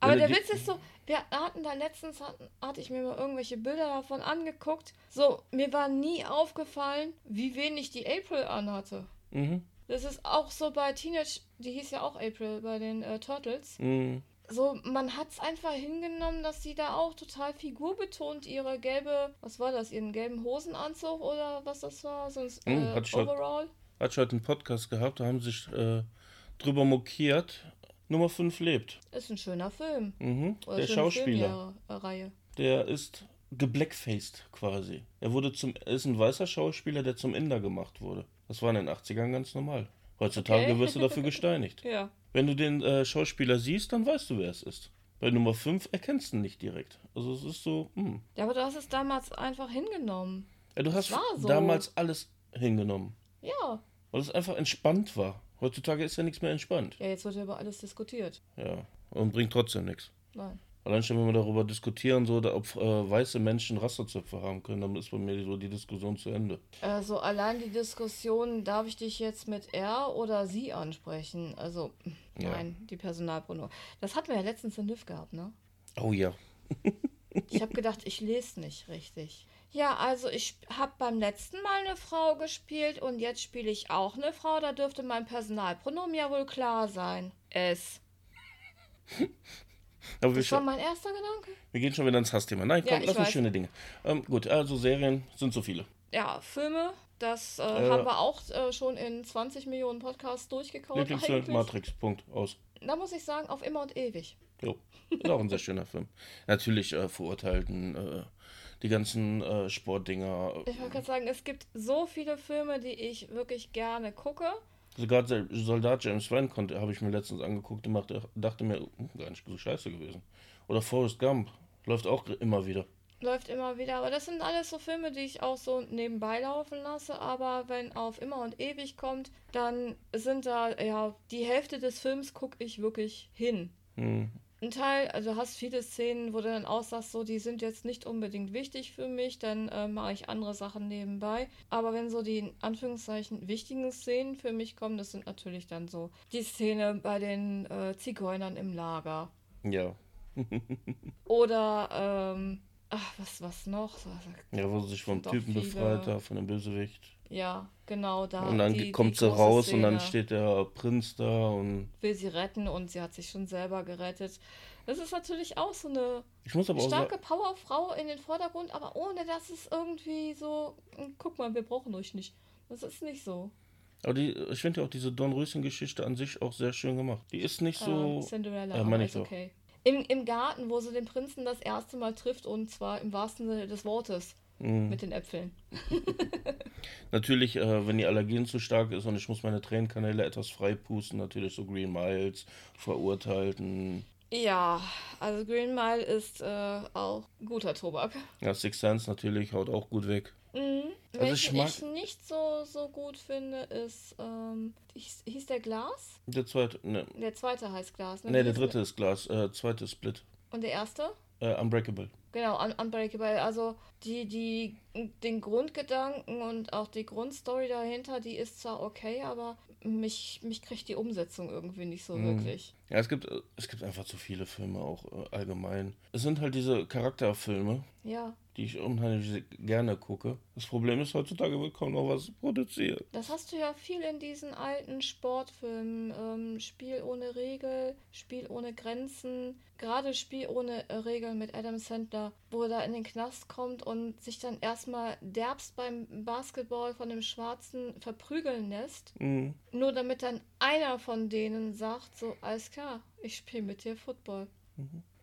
Aber der Witz ist so, wir hatten da letztens, hatte ich mir mal irgendwelche Bilder davon angeguckt. So, mir war nie aufgefallen, wie wenig die April anhatte. Mhm. Das ist auch so bei Teenage, die hieß ja auch April, bei den Turtles. Mhm. So, man hat es einfach hingenommen, dass sie da auch total figurbetont ihre gelbe, was war das, ihren gelben Hosenanzug oder was das war, sonst Overall. Hat schon heute einen Podcast gehabt, da haben sie sich drüber mokiert. Nummer 5 lebt. Ist ein schöner Film. Mhm. Oder der Schauspieler. Der ist geblackfaced quasi. Er ist ein weißer Schauspieler, der zum Inder gemacht wurde. Das war in den 80ern ganz normal. Heutzutage wirst du dafür gesteinigt. Ja. Wenn du den Schauspieler siehst, dann weißt du, wer es ist. Bei Nummer 5 erkennst du ihn nicht direkt. Also es ist so... Ja, aber du hast es damals einfach hingenommen. Ja, du hast damals alles hingenommen. Ja. Weil es einfach entspannt war. Heutzutage ist ja nichts mehr entspannt. Ja, jetzt wird ja über alles diskutiert. Ja, und bringt trotzdem nichts. Nein. Allein schon, wenn wir darüber diskutieren, so, ob weiße Menschen Rasterzöpfe haben können, dann ist bei mir so die Diskussion zu Ende. Also allein die Diskussion, darf ich dich jetzt mit er oder sie ansprechen? Also, nein, die Personalpronomen. Das hatten wir ja letztens in NÜV gehabt, ne? Oh ja. Ich habe gedacht, ich lese nicht richtig. Ja, also ich habe beim letzten Mal eine Frau gespielt und jetzt spiele ich auch eine Frau. Da dürfte mein Personalpronomen ja wohl klar sein. Es. Aber das war mein erster Gedanke. Wir gehen schon wieder ins Hassthema. Nein, komm, lass uns schöne Dinge. Gut, also Serien sind so viele. Ja, Filme, das haben wir auch schon in 20 Millionen Podcasts durchgekaut. Lieblingsfilm, Matrix, Punkt, aus. Da muss ich sagen, auf immer und ewig. Jo, ist auch ein sehr schöner Film. Natürlich verurteilten... die ganzen Sportdinger. Ich wollte gerade sagen, es gibt so viele Filme, die ich wirklich gerne gucke. Sogar Soldat James Rand habe ich mir letztens angeguckt und dachte mir, gar nicht so scheiße gewesen. Oder Forrest Gump. Läuft auch immer wieder. Läuft immer wieder, aber das sind alles so Filme, die ich auch so nebenbei laufen lasse. Aber wenn auf immer und ewig kommt, dann sind da, ja, die Hälfte des Films gucke ich wirklich hin. Hm. Ein Teil, also hast viele Szenen, wo du dann auch sagst, so, die sind jetzt nicht unbedingt wichtig für mich, dann mache ich andere Sachen nebenbei. Aber wenn so die, in Anführungszeichen, wichtigen Szenen für mich kommen, das sind natürlich dann so die Szene bei den Zigeunern im Lager. Ja. Oder, was noch? Ja, wo sie sich vom Typen befreit hat, von dem Bösewicht. Ja, genau, da. Und dann kommt sie raus Szene. Und dann steht der Prinz da und... will sie retten und sie hat sich schon selber gerettet. Das ist natürlich auch so eine starke Powerfrau in den Vordergrund, aber ohne dass es irgendwie so... guck mal, wir brauchen euch nicht. Das ist nicht so. Aber ich finde ja auch diese Dornröschen-Geschichte an sich auch sehr schön gemacht. Die ist nicht so... Cinderella, aber ist okay. Im Garten, wo sie den Prinzen das erste Mal trifft, und zwar im wahrsten Sinne des Wortes, mit den Äpfeln. Natürlich, wenn die Allergien zu stark ist und ich muss meine Tränenkanäle etwas freipusten, natürlich so Green Miles, Verurteilten. Ja, also Green Mile ist auch guter Tobak. Ja, Sixth Sense natürlich, haut auch gut weg. Also ich nicht so gut finde, ist, hieß der Glas? Der zweite, ne. Der zweite heißt Glas, ne? Ne, der dritte ist Glas, zweite ist Split. Und der erste? Unbreakable. Genau, Unbreakable. Also den Grundgedanken und auch die Grundstory dahinter, die ist zwar okay, aber mich kriegt die Umsetzung irgendwie nicht so wirklich. Ja, es gibt einfach zu viele Filme auch allgemein. Es sind halt diese Charakterfilme, ja, die ich unheimlich gerne gucke. Das Problem ist, heutzutage wird kaum noch was produziert. Das hast du ja viel in diesen alten Sportfilmen. Spiel ohne Regel, Spiel ohne Grenzen, gerade Spiel ohne Regeln mit Adam Sandler, wo er da in den Knast kommt und sich dann erstmal derbst beim Basketball von dem Schwarzen verprügeln lässt, nur damit dann einer von denen sagt, so, alles klar, ich spiele mit dir Football.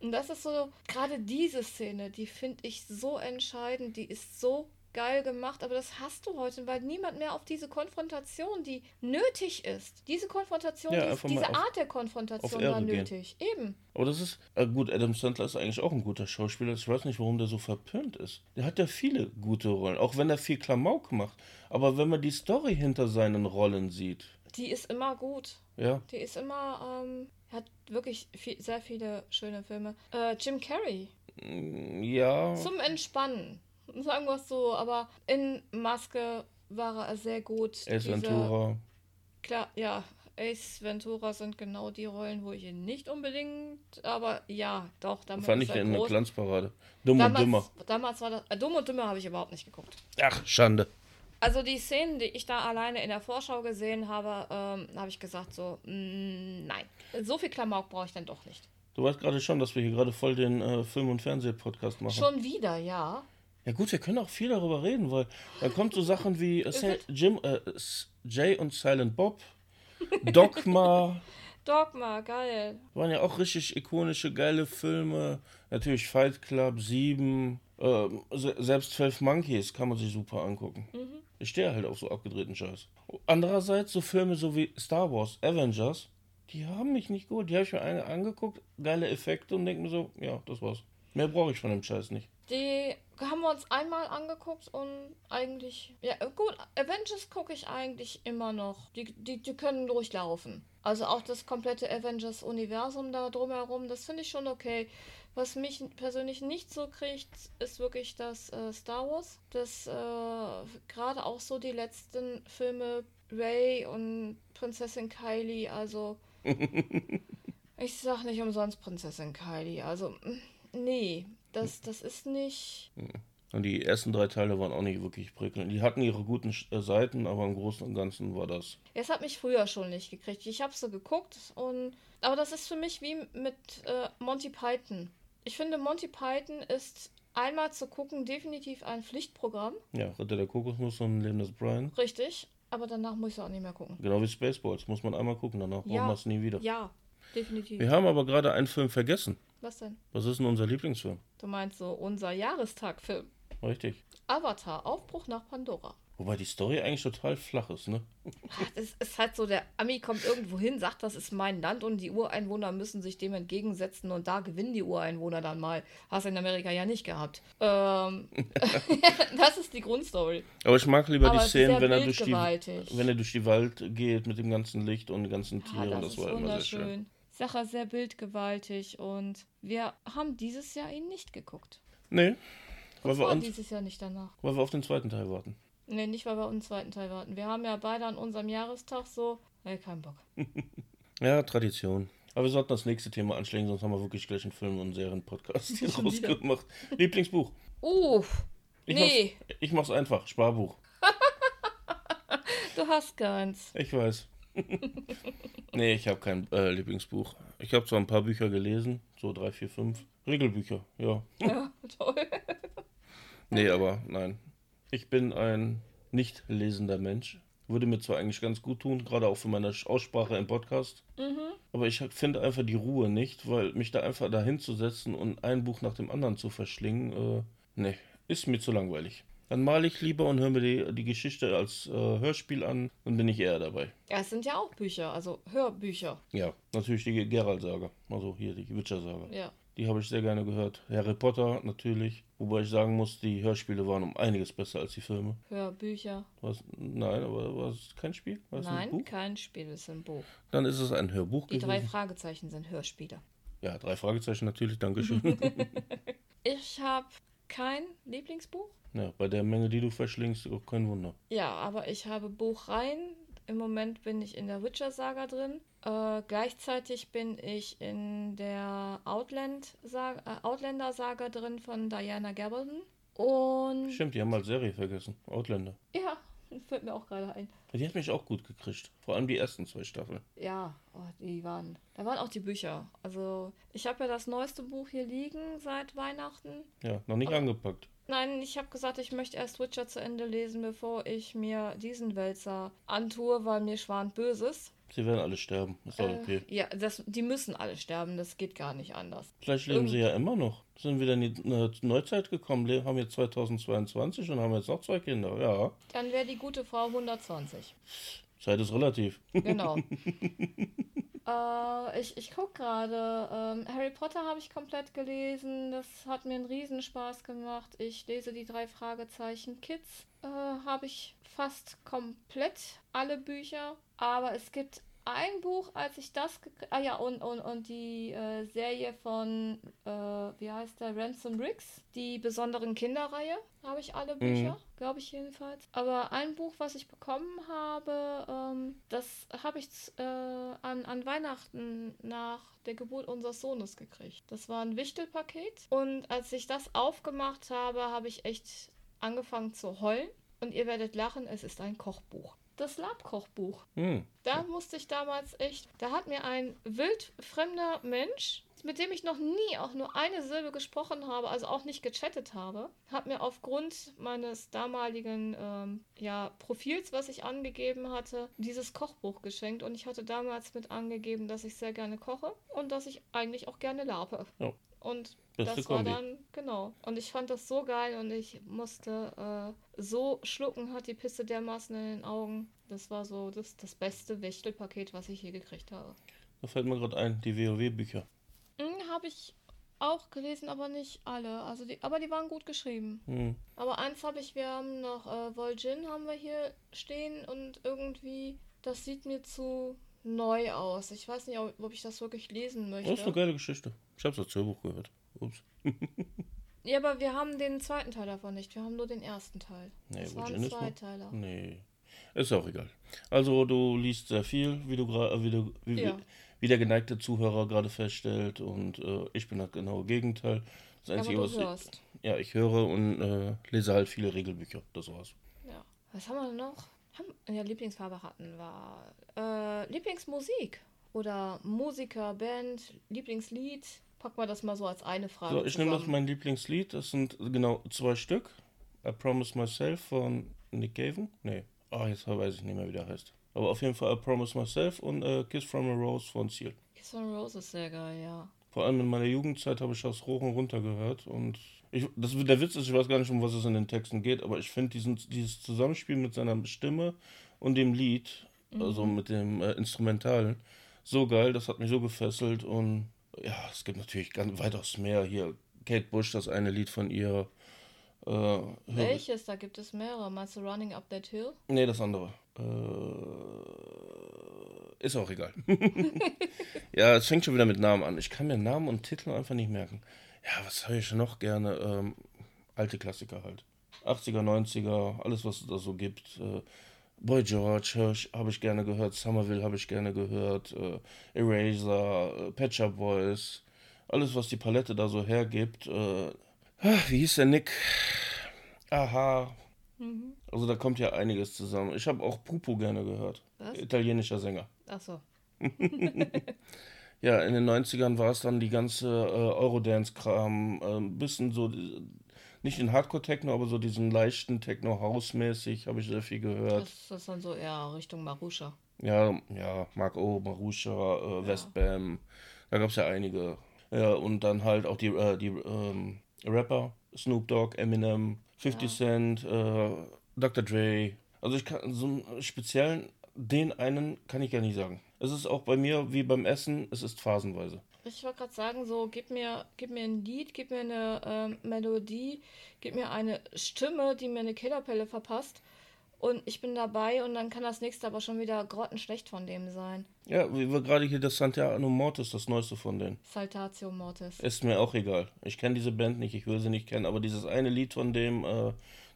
Und das ist so, gerade diese Szene, die finde ich so entscheidend, die ist so geil gemacht, aber das hast du heute, weil niemand mehr auf diese Konfrontation, die nötig ist, Art der Konfrontation war nötig. Gehen. Eben. Aber das ist, gut, Adam Sandler ist eigentlich auch ein guter Schauspieler, ich weiß nicht, warum der so verpönt ist. Der hat ja viele gute Rollen, auch wenn er viel Klamauk macht, aber wenn man die Story hinter seinen Rollen sieht. Die ist immer gut. Ja. Die ist immer, hat wirklich sehr viele schöne Filme. Jim Carrey. Ja. Zum Entspannen. Sagen wir es so, aber in Maske war er sehr gut. Ace Ventura. Klar, ja, Ace Ventura sind genau die Rollen, wo ich ihn nicht unbedingt, aber ja, doch. Damals fand ich den in der Glanzparade. Dumm und Dümmer. Damals war das, Dumm und Dümmer habe ich überhaupt nicht geguckt. Ach, Schande. Also die Szenen, die ich da alleine in der Vorschau gesehen habe, habe ich gesagt so, nein. So viel Klamauk brauche ich dann doch nicht. Du weißt gerade schon, dass wir hier gerade voll den Film- und Fernseh-Podcast machen. Schon wieder, ja. Ja gut, wir können auch viel darüber reden, weil da kommt so Sachen wie Jay und Silent Bob, Dogma. Dogma, geil. Waren ja auch richtig ikonische, geile Filme. Natürlich Fight Club, 7, selbst 12 Monkeys kann man sich super angucken. Ich stehe halt auf so abgedrehten Scheiß. Andererseits so Filme so wie Star Wars, Avengers, die haben mich nicht geholt. Die habe ich mir angeguckt, geile Effekte und denke mir so, ja, das war's. Mehr brauche ich von dem Scheiß nicht. Die haben wir uns einmal angeguckt und eigentlich... Ja, gut, Avengers gucke ich eigentlich immer noch. Die können durchlaufen. Also auch das komplette Avengers-Universum da drumherum, das finde ich schon okay. Was mich persönlich nicht so kriegt, ist wirklich das Star Wars. Das gerade auch so die letzten Filme, Rey und Prinzessin Kylie, also... ich sag nicht umsonst Prinzessin Kylie, also... Nee, das ist nicht... Und die ersten 3 Teile waren auch nicht wirklich prickelnd. Die hatten ihre guten Seiten, aber im Großen und Ganzen war das... Es hat mich früher schon nicht gekriegt. Ich habe so geguckt und... Aber das ist für mich wie mit Monty Python. Ich finde, Monty Python ist einmal zu gucken definitiv ein Pflichtprogramm. Ja, Ritter der Kokosnuss und Leben des Brian. Richtig, aber danach muss ich auch nicht mehr gucken. Genau wie Spaceballs, muss man einmal gucken, danach braucht man es nie wieder. Ja, definitiv. Wir haben aber gerade einen Film vergessen. Was denn? Was ist denn unser Lieblingsfilm? Du meinst so unser Jahrestagfilm. Richtig. Avatar, Aufbruch nach Pandora. Wobei die Story eigentlich total flach ist, ne? Es ist halt so, der Ami kommt irgendwo hin, sagt, das ist mein Land und die Ureinwohner müssen sich dem entgegensetzen und da gewinnen die Ureinwohner dann mal. Hast du in Amerika ja nicht gehabt. Das ist die Grundstory. Aber ich mag lieber die Szenen, wenn er durch die Wald geht mit dem ganzen Licht und den ganzen Tieren. Das war immer sehr schön. Sache sehr bildgewaltig und wir haben dieses Jahr ihn nicht geguckt. Nee. Weil wir dieses Jahr nicht danach. Weil wir auf den zweiten Teil warten. Nee, nicht weil wir auf den zweiten Teil warten. Wir haben ja beide an unserem Jahrestag so, keinen Bock. Ja, Tradition. Aber wir sollten das nächste Thema anschließen, sonst haben wir wirklich gleich einen Film- und Serien-Podcast hier rausgemacht. Lieblingsbuch. Ich mach's einfach. Sparbuch. Du hast keins. Ich weiß. Nee, ich habe kein Lieblingsbuch. Ich habe zwar ein paar Bücher gelesen, so 3, 4, 5. Regelbücher, ja. Ja, toll. Nee, aber nein. Ich bin ein nicht lesender Mensch. Würde mir zwar eigentlich ganz gut tun, gerade auch für meine Aussprache im Podcast. Mhm. Aber ich finde einfach die Ruhe nicht, weil mich da einfach dahin zu setzen und ein Buch nach dem anderen zu verschlingen, nee, ist mir zu langweilig. Dann male ich lieber und höre mir die Geschichte als Hörspiel an, dann bin ich eher dabei. Ja, es sind ja auch Bücher, also Hörbücher. Ja, natürlich die Geralt-Saga, also hier die Witcher-Saga. Ja. Die habe ich sehr gerne gehört. Harry Potter natürlich. Wobei ich sagen muss, die Hörspiele waren um einiges besser als die Filme. Hörbücher. Was? Nein, aber war es kein Spiel? War's Nein, ein Buch? Kein Spiel, es ist ein Buch. Dann ist es ein Hörbuch gewesen. Die 3 Fragezeichen sind Hörspiele. Ja, 3 Fragezeichen natürlich, Dankeschön. Ich habe kein Lieblingsbuch. Ja, bei der Menge, die du verschlingst, auch kein Wunder. Ja, aber ich habe Buchreihen. Im Moment bin ich in der Witcher-Saga drin. Gleichzeitig bin ich in der Outlander-Saga drin von Diana Gabaldon. Und stimmt, die haben halt Serie vergessen. Outlander. Ja, fällt mir auch gerade ein. Die hat mich auch gut gekriegt. Vor allem die ersten 2 Staffeln. Ja, oh, da waren auch die Bücher. Also ich habe ja das neueste Buch hier liegen seit Weihnachten. Ja, noch nicht angepackt. Nein, ich habe gesagt, ich möchte erst Witcher zu Ende lesen, bevor ich mir diesen Wälzer antue, weil mir schwant Böses. Sie werden alle sterben, ist doch okay. Ja, die müssen alle sterben, das geht gar nicht anders. Vielleicht leben sie ja immer noch. Sind wieder in die Neuzeit gekommen, haben jetzt 2022 und haben jetzt noch 2 Kinder, ja. Dann wäre die gute Frau 120. Zeit ist relativ. Genau. Ich gucke gerade. Harry Potter habe ich komplett gelesen. Das hat mir einen Riesenspaß gemacht. Ich lese die 3 Fragezeichen Kids. Habe ich fast komplett alle Bücher. Aber es gibt ein Buch, als ich das... und die Serie von... wie heißt der? Ransom Riggs. Die besonderen Kinderreihe. Habe ich alle Bücher, glaube ich jedenfalls. Aber ein Buch, was ich bekommen habe, das habe ich an Weihnachten nach der Geburt unseres Sohnes gekriegt. Das war ein Wichtelpaket. Und als ich das aufgemacht habe, habe ich echt angefangen zu heulen. Und ihr werdet lachen, es ist ein Kochbuch. Das Lab-Kochbuch. Mhm. Da musste ich damals echt... Da hat mir ein wildfremder Mensch... mit dem ich noch nie auch nur eine Silbe gesprochen habe, also auch nicht gechattet habe, hat mir aufgrund meines damaligen Profils, was ich angegeben hatte, dieses Kochbuch geschenkt. Und ich hatte damals mit angegeben, dass ich sehr gerne koche und dass ich eigentlich auch gerne larpe. Ja. Und das war dann, genau. Und ich fand das so geil und ich musste so schlucken, hat die Pisse dermaßen in den Augen. Das war so das beste Wichtelpaket, was ich je gekriegt habe. Da fällt mir gerade ein, die WoW-Bücher. Habe ich auch gelesen, aber nicht alle. Also die waren gut geschrieben. Mhm. Aber eins habe ich, wir haben noch Vol'jin haben wir hier stehen und irgendwie, das sieht mir zu neu aus. Ich weiß nicht, ob ich das wirklich lesen möchte. Das ist eine geile Geschichte. Ich habe das Hörbuch gehört. Ups. Ja, aber wir haben den zweiten Teil davon nicht. Wir haben nur den ersten Teil. Nee, das waren 2 Teile. Nee. Ist auch egal. Also du liest sehr viel, wie der geneigte Zuhörer gerade feststellt, und ich bin das genaue Gegenteil. Das Einzige, was ich höre und lese halt viele Regelbücher, das war's. Ja, was haben wir noch? Lieblingsfarbe hatten war Lieblingsmusik oder Musiker, Band, Lieblingslied. Packen wir das mal so als eine Frage zusammen. So, ich nehme das mein Lieblingslied, das sind genau 2 Stück. I Promise Myself von Nick Cave. Nee. Jetzt weiß ich nicht mehr, wie der heißt. Aber auf jeden Fall I Promise Myself und Kiss from a Rose von Seal. Kiss from a Rose ist sehr geil, ja. Vor allem in meiner Jugendzeit habe ich das hoch und runter gehört. Und der Witz ist, ich weiß gar nicht, um was es in den Texten geht, aber ich finde dieses Zusammenspiel mit seiner Stimme und dem Lied, also mit dem Instrumentalen, so geil. Das hat mich so gefesselt. Und ja, es gibt natürlich ganz weitaus mehr hier. Kate Bush, das eine Lied von ihr. Welches? Da gibt es mehrere. Meinst du Running Up That Hill? Nee, das andere. Ist auch egal. Ja, es fängt schon wieder mit Namen an. Ich kann mir Namen und Titel einfach nicht merken. Ja, was höre ich noch gerne? Alte Klassiker halt. 80er, 90er, alles, was es da so gibt. Boy George habe ich gerne gehört. Summerville habe ich gerne gehört. Eraser, Pet Shop Boys. Alles, was die Palette da so hergibt. Wie hieß der Nick? Aha. Mhm. Also da kommt ja einiges zusammen. Ich habe auch Pupo gerne gehört. Was? Italienischer Sänger. Ach so. Ja, in den 90ern war es dann die ganze Eurodance-Kram. Ein bisschen so nicht in Hardcore-Techno, aber so diesen leichten Techno-House-mäßig habe ich sehr viel gehört. Ist das dann so eher Richtung Marusha? Ja, Mark O, Marusha, Westbam, da gab es ja einige. Ja, und dann halt auch die Rapper, Snoop Dogg, Eminem, 50 Cent, Dr. Dre. Also ich kann so einen speziellen, den einen kann ich ja nicht sagen. Es ist auch bei mir wie beim Essen, es ist phasenweise. Ich wollte gerade sagen, so gib mir ein Lied, gib mir eine Melodie, gib mir eine Stimme, die mir eine Killerpelle verpasst und ich bin dabei und dann kann das nächste aber schon wieder grottenschlecht von dem sein. Ja, wie wir gerade hier das Saltatio Mortis, das neueste von denen. Saltatio Mortis. Ist mir auch egal. Ich kenne diese Band nicht, ich will sie nicht kennen, aber dieses eine Lied von dem,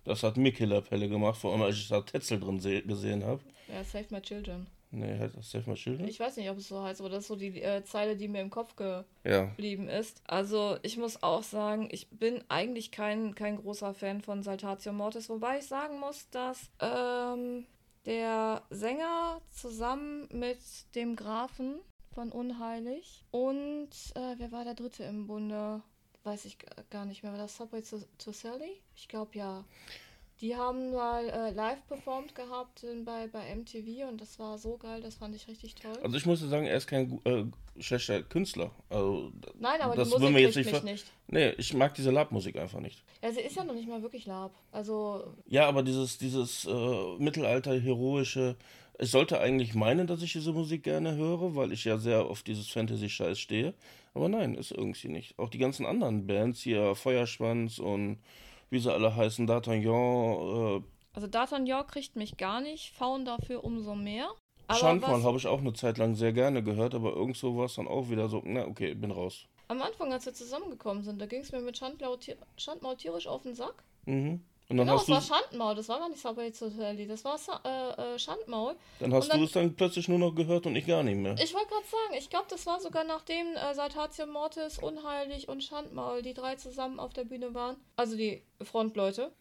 das hat mir Killerpelle gemacht, vor allem als ich da Tetzel drin gesehen habe. Ja, Save My Children. Nee, heißt das Save My Children? Ich weiß nicht, ob es so heißt, aber das ist so die Zeile, die mir im Kopf geblieben ist. Also ich muss auch sagen, ich bin eigentlich kein großer Fan von Saltatio Mortis, wobei ich sagen muss, dass der Sänger zusammen mit dem Grafen von Unheilig und wer war der Dritte im Bunde? Weiß ich gar nicht mehr. War das Subway to Sally? Ich glaube ja. Die haben mal live performt gehabt bei MTV und das war so geil, das fand ich richtig toll. Also ich muss sagen, er ist kein schlechter Künstler. Also, nein, aber das die Musik kriegt mich nicht. Nee, ich mag diese Lab-Musik einfach nicht. Ja, sie ist ja noch nicht mal wirklich Lab. Also ja, aber dieses Mittelalter-heroische, ich sollte eigentlich meinen, dass ich diese Musik gerne höre, weil ich ja sehr auf dieses Fantasy-Scheiß stehe. Aber nein, ist irgendwie nicht. Auch die ganzen anderen Bands hier, Feuerschwanz und wie sie alle heißen, D'Artagnan. Also D'Artagnan kriegt mich gar nicht, Faun dafür umso mehr. Schandmal habe ich auch eine Zeit lang sehr gerne gehört, aber irgendwo war es dann auch wieder so, na okay, bin raus. Am Anfang, als wir zusammengekommen sind, da ging es mir mit Schandmaul tierisch auf den Sack. Mhm. Und dann genau, das war Schandmaul, das war gar nicht Subway to Sally, das war Schandmaul. Dann hast du es dann plötzlich nur noch gehört und ich gar nicht mehr. Ich wollte gerade sagen, ich glaube, das war sogar nachdem Saltatio Mortis, Unheilig und Schandmaul, die drei zusammen auf der Bühne waren, also die Frontleute.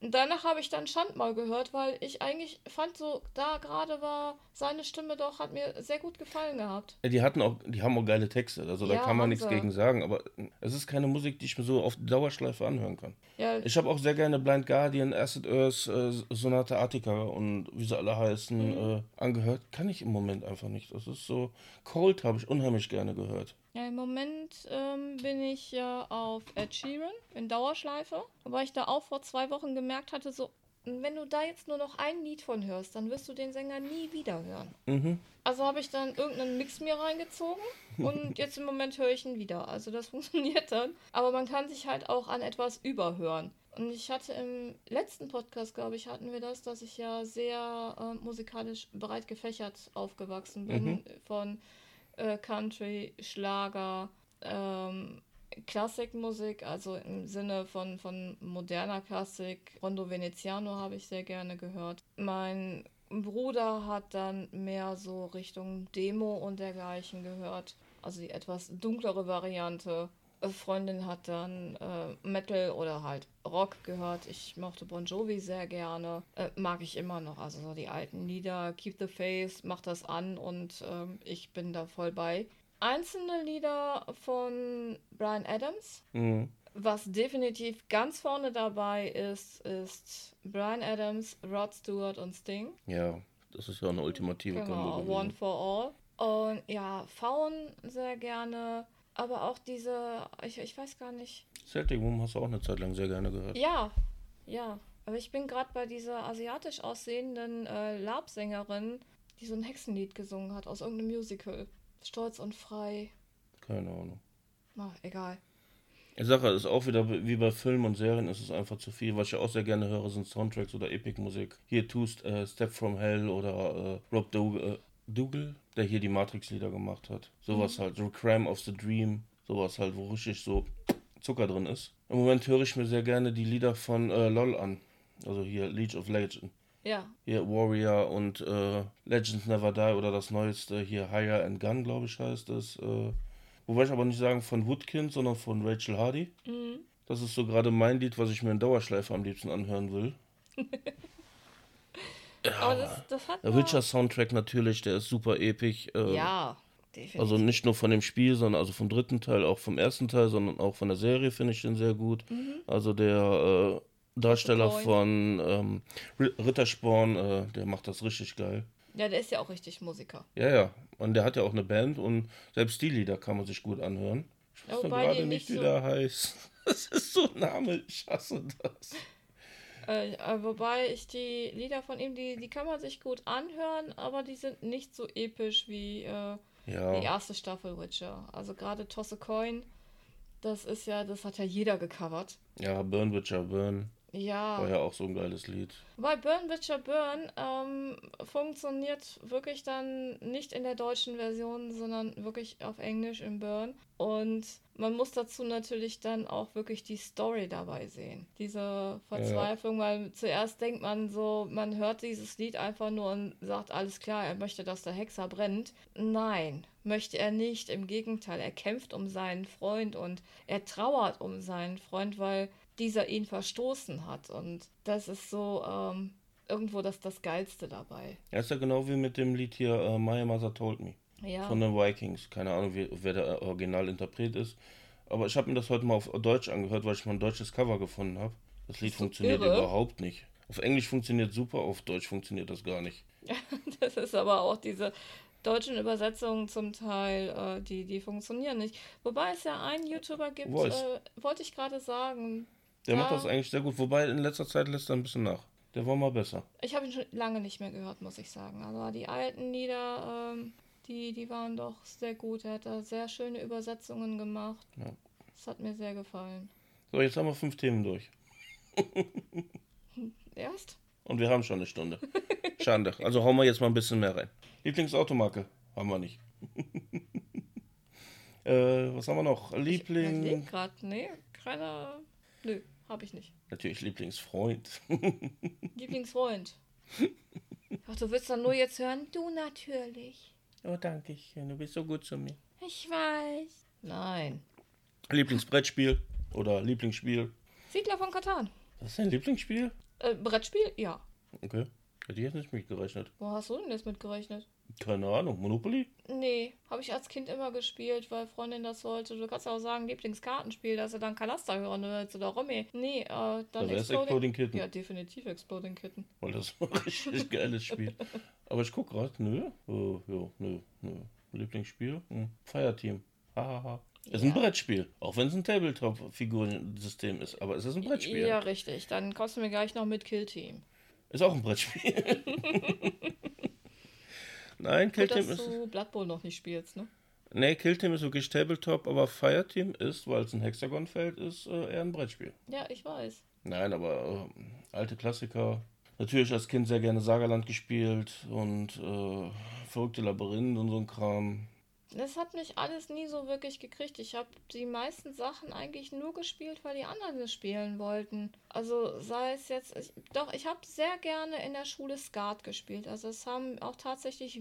Danach habe ich dann Schandmaul gehört, weil ich eigentlich fand, so da gerade war seine Stimme doch, hat mir sehr gut gefallen gehabt. Die haben auch geile Texte, also da kann man nichts gegen sagen, aber es ist keine Musik, die ich mir so auf Dauerschleife anhören kann. Ja. Ich habe auch sehr gerne Blind Guardian, Acid Earth, Sonata Arctica und wie sie alle heißen, angehört, kann ich im Moment einfach nicht. Das ist so, Cold habe ich unheimlich gerne gehört. Ja, im Moment bin ich ja auf Ed Sheeran in Dauerschleife, wobei ich da auch vor 2 Wochen gemerkt hatte, so, wenn du da jetzt nur noch ein Lied von hörst, dann wirst du den Sänger nie wieder hören. Mhm. Also habe ich dann irgendeinen Mix mir reingezogen und jetzt im Moment höre ich ihn wieder. Also das funktioniert dann. Aber man kann sich halt auch an etwas überhören. Und ich hatte im letzten Podcast, glaube ich, hatten wir das, dass ich ja sehr musikalisch breit gefächert aufgewachsen bin. Mhm. Von Country, Schlager, Klassikmusik, also im Sinne von moderner Klassik. Rondo Veneziano habe ich sehr gerne gehört. Mein Bruder hat dann mehr so Richtung Demo und dergleichen gehört. Also die etwas dunklere Variante. Freundin hat dann Metal oder halt Rock gehört. Ich mochte Bon Jovi sehr gerne. Mag ich immer noch. Also so die alten Lieder, Keep the Faith, Mach das an und ich bin da voll bei. Einzelne Lieder von Bryan Adams. Mhm. Was definitiv ganz vorne dabei ist Bryan Adams, Rod Stewart und Sting. Ja, das ist ja eine ultimative Kombo. Genau, One for All. Und ja, Faun sehr gerne. Aber auch diese, ich weiß gar nicht. Celtic Woman hast du auch eine Zeit lang sehr gerne gehört. Ja. Aber ich bin gerade bei dieser asiatisch aussehenden Lab-Sängerin, die so ein Hexenlied gesungen hat aus irgendeinem Musical. Stolz und frei. Keine Ahnung. Ach, egal. Ich sage, es ist auch wieder wie bei Filmen und Serien, ist es einfach zu viel. Was ich auch sehr gerne höre, sind Soundtracks oder Epic-Musik. Hier Step from Hell oder Rob Dougal, der hier die Matrix-Lieder gemacht hat. Sowas halt, so Crime of the Dream, sowas halt, wo richtig so Zucker drin ist. Im Moment höre ich mir sehr gerne die Lieder von LOL an. Also hier League of Legends. Ja. Hier Warrior und Legends Never Die oder das neueste hier Higher and Gun, glaube ich, heißt es. Wobei ich aber nicht sagen von Woodkind, sondern von Rachel Hardy. Mhm. Das ist so gerade mein Lied, was ich mir in Dauerschleife am liebsten anhören will. Ja, aber das hat der Witcher-Soundtrack natürlich, der ist super episch. Ja, Definitiv. Also nicht nur von dem Spiel, sondern also vom dritten Teil, auch vom ersten Teil, sondern auch von der Serie finde ich den sehr gut. Mhm. Also der Darsteller von Rittersporn, der macht das richtig geil. Ja, der ist ja auch richtig Musiker. Ja, ja. Und der hat ja auch eine Band und selbst die Lieder kann man sich gut anhören. Ich weiß gerade nicht, wie der heißt. Das ist so ein Name, ich hasse das. Wobei ich die Lieder von ihm, die kann man sich gut anhören, aber die sind nicht so episch wie die erste Staffel Witcher. Also gerade Toss a Coin, das hat ja jeder gecovert. Ja, Burn Witcher Burn. Ja. War ja auch so ein geiles Lied. Wobei Burn Witcher Burn funktioniert wirklich dann nicht in der deutschen Version, sondern wirklich auf Englisch in Burn. Und man muss dazu natürlich dann auch wirklich die Story dabei sehen. Diese Verzweiflung, weil zuerst denkt man so, man hört dieses Lied einfach nur und sagt, alles klar, er möchte, dass der Hexer brennt. Nein, möchte er nicht. Im Gegenteil, er kämpft um seinen Freund und er trauert um seinen Freund, weil dieser ihn verstoßen hat. Und das ist so irgendwo das Geilste dabei. Er ist ja genau wie mit dem Lied hier My Mother Told Me von den Vikings. Keine Ahnung, wer der Originalinterpret ist. Aber ich habe mir das heute mal auf Deutsch angehört, weil ich mal ein deutsches Cover gefunden habe. Das Lied funktioniert überhaupt nicht. Auf Englisch funktioniert super, auf Deutsch funktioniert das gar nicht. Das ist aber auch diese deutschen Übersetzungen zum Teil, die funktionieren nicht. Wobei es ja einen YouTuber gibt, wollte ich gerade sagen. Der macht das eigentlich sehr gut, wobei in letzter Zeit lässt er ein bisschen nach. Der war mal besser. Ich habe ihn schon lange nicht mehr gehört, muss ich sagen. Also die alten Lieder, die waren doch sehr gut. Er hat da sehr schöne Übersetzungen gemacht. Ja. Das hat mir sehr gefallen. So, jetzt haben wir 5 Themen durch. Erst? Und wir haben schon eine Stunde. Schande. Also hauen wir jetzt mal ein bisschen mehr rein. Lieblingsautomarke haben wir nicht. Was haben wir noch? Ich gerade, nee, keiner... Nö, habe ich nicht. Natürlich Lieblingsfreund. Lieblingsfreund. Ach, du willst dann nur jetzt hören? Du natürlich. Oh, danke schön. Du bist so gut zu mir. Ich weiß. Nein. Lieblingsbrettspiel oder Lieblingsspiel? Siedler von Katan. Das ist dein Lieblingsspiel? Brettspiel, ja. Okay. Hätte ich jetzt nicht mitgerechnet. Wo hast du denn jetzt mitgerechnet? Keine Ahnung. Monopoly? Nee, habe ich als Kind immer gespielt, weil Freundin das wollte. Du kannst ja auch sagen, Lieblingskartenspiel, dass er dann Kalasta hören willst oder Romy. Nee, dann Exploding Kitten. Ja, definitiv Exploding Kitten. Weil das war ein richtig geiles Spiel. Aber ich guck gerade, nö. Lieblingsspiel? Fireteam. Hahaha. Ist ein Brettspiel, auch wenn es ein Tabletop-Figuren-System ist, aber es ist ein Brettspiel. Ja, richtig. Dann kommst du mir gleich noch mit Kill Team. Ist auch ein Brettspiel. Nein, Kill Team ist... dass du Blood Bowl noch nicht spielst, ne? Nee, Kill Team ist wirklich Tabletop, aber Fire Team ist, weil es ein Hexagonfeld ist, eher ein Brettspiel. Ja, ich weiß. Nein, aber alte Klassiker. Natürlich als Kind sehr gerne Sagerland gespielt und verrückte Labyrinth und so ein Kram. Das hat mich alles nie so wirklich gekriegt. Ich habe die meisten Sachen eigentlich nur gespielt, weil die anderen das spielen wollten. Also sei es jetzt... Ich habe sehr gerne in der Schule Skat gespielt. Also das haben auch tatsächlich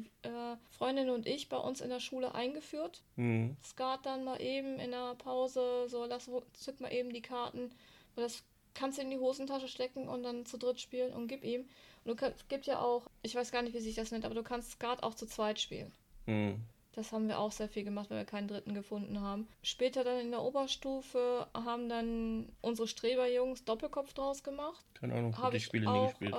Freundinnen und ich bei uns in der Schule eingeführt. Mhm. Skat dann mal eben in der Pause, so zück mal eben die Karten. Und das kannst du in die Hosentasche stecken und dann zu dritt spielen und gib ihm. Und es gibt ja auch... Ich weiß gar nicht, wie sich das nennt, aber du kannst Skat auch zu zweit spielen. Mhm. Das haben wir auch sehr viel gemacht, weil wir keinen Dritten gefunden haben. Später dann in der Oberstufe haben dann unsere Streberjungs Doppelkopf draus gemacht. Keine Ahnung, habe ich Spiele nie gespielt.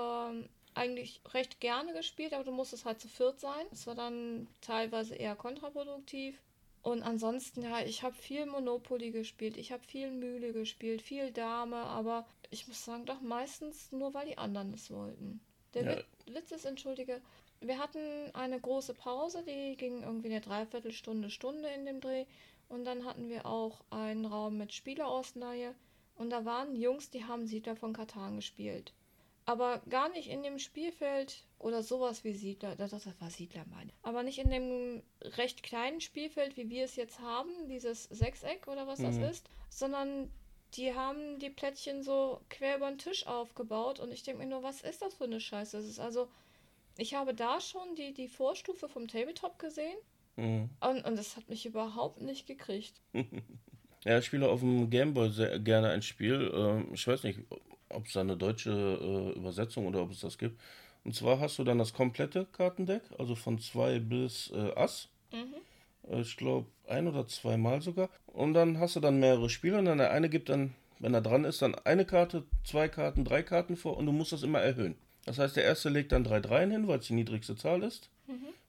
Eigentlich recht gerne gespielt, aber du musstest halt zu viert sein. Das war dann teilweise eher kontraproduktiv. Und ansonsten, ja, ich habe viel Monopoly gespielt, ich habe viel Mühle gespielt, viel Dame, aber ich muss sagen, doch meistens nur, weil die anderen es wollten. Der Witz ist, wir hatten eine große Pause, die ging irgendwie eine Dreiviertelstunde, Stunde in dem Dreh. Und dann hatten wir auch einen Raum mit Spielerausleihe. Und da waren Jungs, die haben Siedler von Katan gespielt. Aber gar nicht in dem Spielfeld oder sowas wie Siedler. Das war Siedler, meine ich. Aber nicht in dem recht kleinen Spielfeld, wie wir es jetzt haben, dieses Sechseck oder was das ist. Sondern die haben die Plättchen so quer über den Tisch aufgebaut. Und ich denke mir nur, was ist das für eine Scheiße? Das ist also... Ich habe da schon die Vorstufe vom Tabletop gesehen und das hat mich überhaupt nicht gekriegt. Ja, ich spiele auf dem Gameboy sehr gerne ein Spiel. Ich weiß nicht, ob es da eine deutsche Übersetzung oder ob es das gibt. Und zwar hast du dann das komplette Kartendeck, also von 2 bis Ass. Mhm. ich glaube, ein- oder zweimal sogar. Und dann hast du dann mehrere Spiele und dann der eine gibt dann, wenn er dran ist, dann eine Karte, zwei Karten, drei Karten vor und du musst das immer erhöhen. Das heißt, der erste legt dann drei Dreien hin, weil es die niedrigste Zahl ist,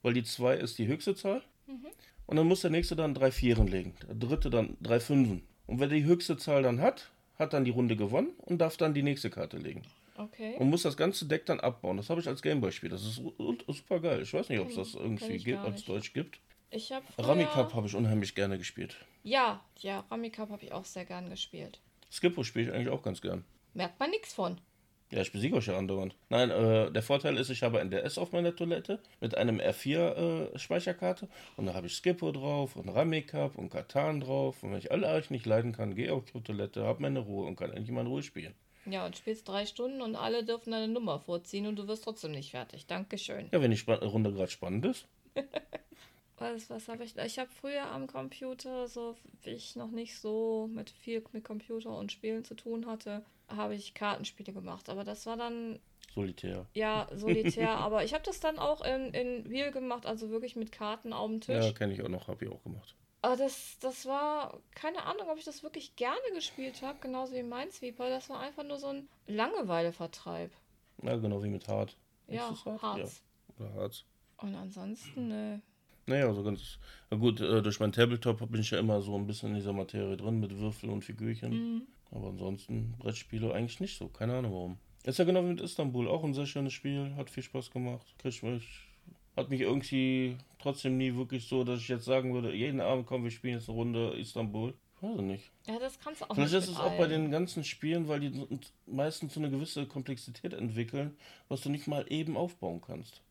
weil die 2 ist die höchste Zahl. Und dann muss der nächste dann drei Vieren legen, der dritte dann drei Fünfen. Und wer die höchste Zahl dann hat, hat dann die Runde gewonnen und darf dann die nächste Karte legen. Okay. Und muss das ganze Deck dann abbauen. Das habe ich als Gameboy-Spiel. Das ist super geil. Ich weiß nicht, ob es das irgendwie als Deutsch gibt. Ich habe Rummy Cup habe ich unheimlich gerne gespielt. Ja, Rummy Cup habe ich auch sehr gern gespielt. Skippo spiele ich eigentlich auch ganz gern. Merkt man nichts von. Ja, ich besiege euch ja andauernd. Nein, der Vorteil ist, ich habe ein DS auf meiner Toilette mit einem R4-Speicherkarte und da habe ich Skippo drauf und Rummy Cup und Katan drauf und wenn ich alle euch nicht leiden kann, gehe auf die Toilette, habe meine Ruhe und kann endlich mal in Ruhe spielen. Ja, und spielst 3 Stunden und alle dürfen deine Nummer vorziehen und du wirst trotzdem nicht fertig. Dankeschön. Ja, wenn die Runde gerade spannend ist. Was habe ich? Ich habe früher am Computer, so wie ich noch nicht so viel mit Computer und Spielen zu tun hatte, habe ich Kartenspiele gemacht. Aber das war dann... Solitär. Ja, solitär. Aber ich habe das dann auch in Wheel gemacht, also wirklich mit Karten auf dem Tisch. Ja, kenne ich auch noch, habe ich auch gemacht. Aber das war, keine Ahnung, ob ich das wirklich gerne gespielt habe, genauso wie Minesweeper. Das war einfach nur so ein Langeweilevertreib. Ja, genau wie mit Hart. Ja, Harz. Ja, oder Harz. Und ansonsten, ne... Naja, also ganz gut, durch mein Tabletop bin ich ja immer so ein bisschen in dieser Materie drin, mit Würfeln und Figürchen. Aber ansonsten Brettspiele eigentlich nicht so, keine Ahnung warum. Ist ja genau wie mit Istanbul, auch ein sehr schönes Spiel, hat viel Spaß gemacht, hat mich irgendwie trotzdem nie wirklich so, dass ich jetzt sagen würde, jeden Abend kommen, wir spielen jetzt eine Runde Istanbul. Weiß ich nicht. Ja, das kannst du auch nicht. Vielleicht ist es auch bei den ganzen Spielen, weil die meistens so eine gewisse Komplexität entwickeln, was du nicht mal eben aufbauen kannst.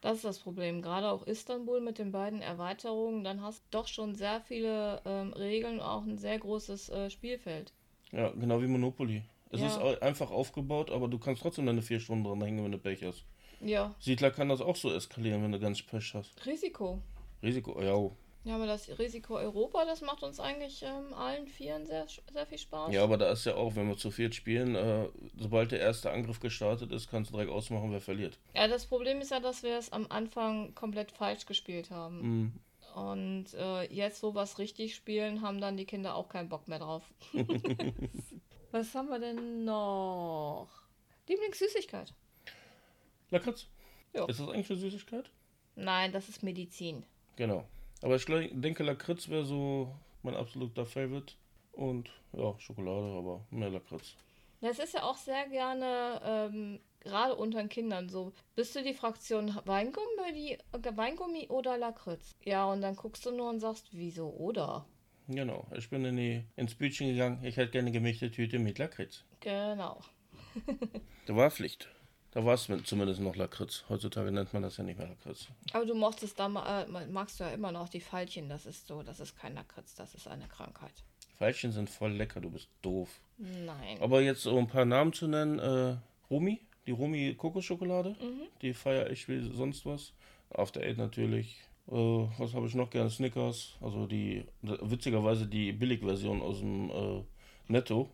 Das ist das Problem. Gerade auch Istanbul mit den beiden Erweiterungen, dann hast du doch schon sehr viele Regeln und auch ein sehr großes Spielfeld. Ja, genau wie Monopoly. Es ist einfach aufgebaut, aber du kannst trotzdem deine 4 Stunden dran hängen, wenn du Pech hast. Ja. Siedler kann das auch so eskalieren, wenn du ganz Pech hast. Risiko, ja. Ja, aber das Risiko Europa, das macht uns eigentlich allen vieren sehr, sehr viel Spaß. Ja, aber da ist ja auch, wenn wir zu viert spielen, sobald der erste Angriff gestartet ist, kannst du direkt ausmachen, wer verliert. Ja, das Problem ist ja, dass wir es am Anfang komplett falsch gespielt haben. Und jetzt, wo wir es richtig spielen, haben dann die Kinder auch keinen Bock mehr drauf. Was haben wir denn noch? Lieblingssüßigkeit. Lakritz? Ja. Ist das eigentlich eine Süßigkeit? Nein, das ist Medizin. Genau. Aber ich denke, Lakritz wäre so mein absoluter Favorite. Und ja, Schokolade, aber mehr Lakritz. Das ist ja auch sehr gerne, gerade unter den Kindern so. Bist du die Fraktion Weingummi oder Lakritz? Ja, und dann guckst du nur und sagst, wieso oder? Genau, ich bin ins Bütchen gegangen. Ich hätte gerne eine gemischte Tüte mit Lakritz. Genau. Da war Pflicht. Da war es zumindest noch Lakritz. Heutzutage nennt man das ja nicht mehr Lakritz. Aber du magst du ja immer noch die Veilchen. Das ist kein Lakritz, das ist eine Krankheit. Veilchen sind voll lecker, du bist doof. Nein. Aber jetzt so ein paar Namen zu nennen, die Romy Kokoschokolade, die feiere ich wie sonst was. After Eight natürlich. Was habe ich noch gerne? Snickers, also witzigerweise die Billigversion aus dem Netto.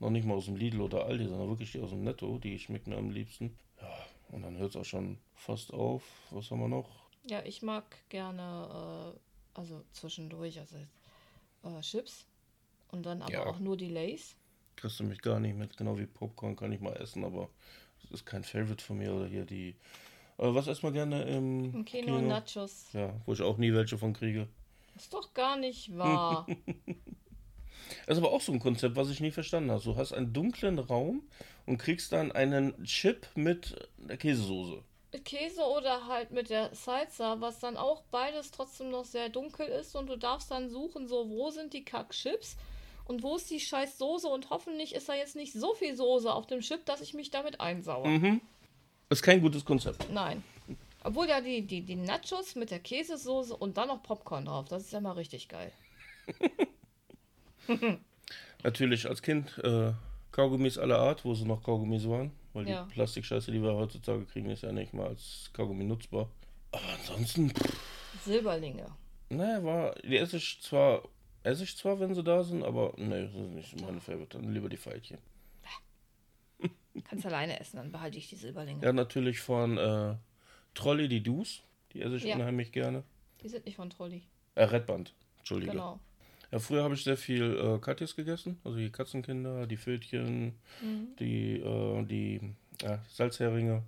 Noch nicht mal aus dem Lidl oder Aldi, sondern wirklich die aus dem Netto, die schmeckt mir am liebsten. Ja, und dann hört es auch schon fast auf. Was haben wir noch? Ja, ich mag gerne, zwischendurch, Chips und dann aber auch nur die Lays. Kriegst du mich gar nicht mit, genau wie Popcorn kann ich mal essen, aber das ist kein Favorite von mir. Oder hier die, was isst man gerne im Kino? Nachos. Ja, wo ich auch nie welche von kriege. Ist doch gar nicht wahr. Das ist aber auch so ein Konzept, was ich nie verstanden habe. Du hast einen dunklen Raum und kriegst dann einen Chip mit der Käsesoße. Käse oder halt mit der Salsa, was dann auch beides trotzdem noch sehr dunkel ist und du darfst dann suchen, so wo sind die Kackchips und wo ist die scheiß Soße und hoffentlich ist da jetzt nicht so viel Soße auf dem Chip, dass ich mich damit einsauere. Ist kein gutes Konzept. Nein. Obwohl ja die Nachos mit der Käsesoße und dann noch Popcorn drauf, das ist ja mal richtig geil. Natürlich als Kind Kaugummis aller Art, wo sie noch Kaugummis waren, weil die Plastikscheiße, die wir heutzutage kriegen, ist ja nicht mal als Kaugummi nutzbar. Aber ansonsten... Silberlinge. Naja, die esse ich zwar, wenn sie da sind, aber nee, das sind nicht meine Favorite, dann lieber die Veilchen. Kannst alleine essen, dann behalte ich die Silberlinge. Ja, natürlich von Trolli, die Dus, die esse ich unheimlich gerne. Die sind nicht von Trolli. Redband, Entschuldige. Genau. Ja, früher habe ich sehr viel Katjes gegessen, also die Katzenkinder, die Pfötchen, die Salzheringe.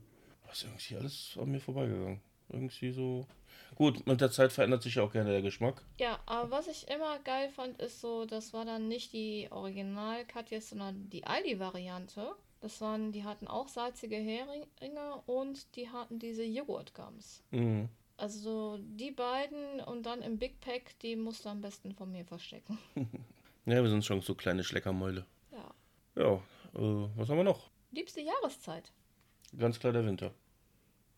Das ist irgendwie alles an mir vorbeigegangen. Irgendwie so. Gut, mit der Zeit verändert sich ja auch gerne der Geschmack. Ja, aber was ich immer geil fand, ist so, das war dann nicht die Original-Katjes, sondern die Aldi-Variante. Das waren, die hatten auch salzige Heringe und die hatten diese Joghurtgums. Mhm. Also die beiden und dann im Big Pack, die musst du am besten von mir verstecken. Ja, wir sind schon so kleine Schleckermäule. Ja. Ja, was haben wir noch? Liebste Jahreszeit. Ganz klar der Winter.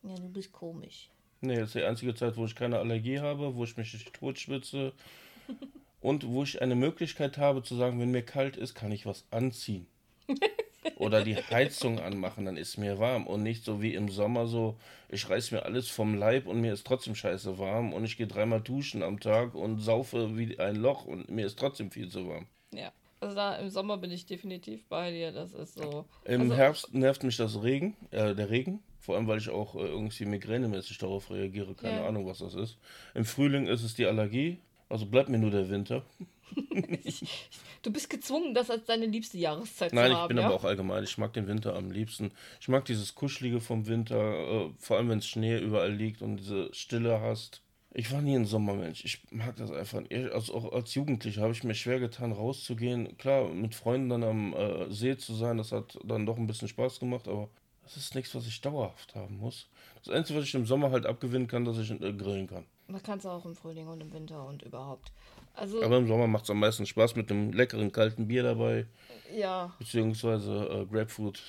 Ja, du bist komisch. Nee, das ist die einzige Zeit, wo ich keine Allergie habe, wo ich mich nicht totschwitze und wo ich eine Möglichkeit habe zu sagen, wenn mir kalt ist, kann ich was anziehen. Oder die Heizung anmachen, dann ist mir warm. Und nicht so wie im Sommer so, ich reiß mir alles vom Leib und mir ist trotzdem scheiße warm. Und ich gehe 3-mal duschen am Tag und saufe wie ein Loch und mir ist trotzdem viel zu warm. Ja, also da im Sommer bin ich definitiv bei dir, das ist so. Im Herbst nervt mich das Regen, der Regen. Vor allem, weil ich auch irgendwie migränemäßig darauf reagiere. Keine Ahnung, was das ist. Im Frühling ist es die Allergie. Also bleibt mir nur der Winter. Du bist gezwungen, das als deine liebste Jahreszeit zu haben. Nein, ich bin aber auch allgemein. Ich mag den Winter am liebsten. Ich mag dieses Kuschelige vom Winter, vor allem wenn es Schnee überall liegt und diese Stille hast. Ich war nie ein Sommermensch. Ich mag das einfach nicht. Also auch als Jugendlicher habe ich mir schwer getan, rauszugehen. Klar, mit Freunden dann am See zu sein, das hat dann doch ein bisschen Spaß gemacht, aber das ist nichts, was ich dauerhaft haben muss. Das Einzige, was ich im Sommer halt abgewinnen kann, dass ich grillen kann. Das kannst du auch im Frühling und im Winter und überhaupt. Also, aber im Sommer macht es am meisten Spaß mit einem leckeren kalten Bier dabei. Ja. Beziehungsweise Grapefruit,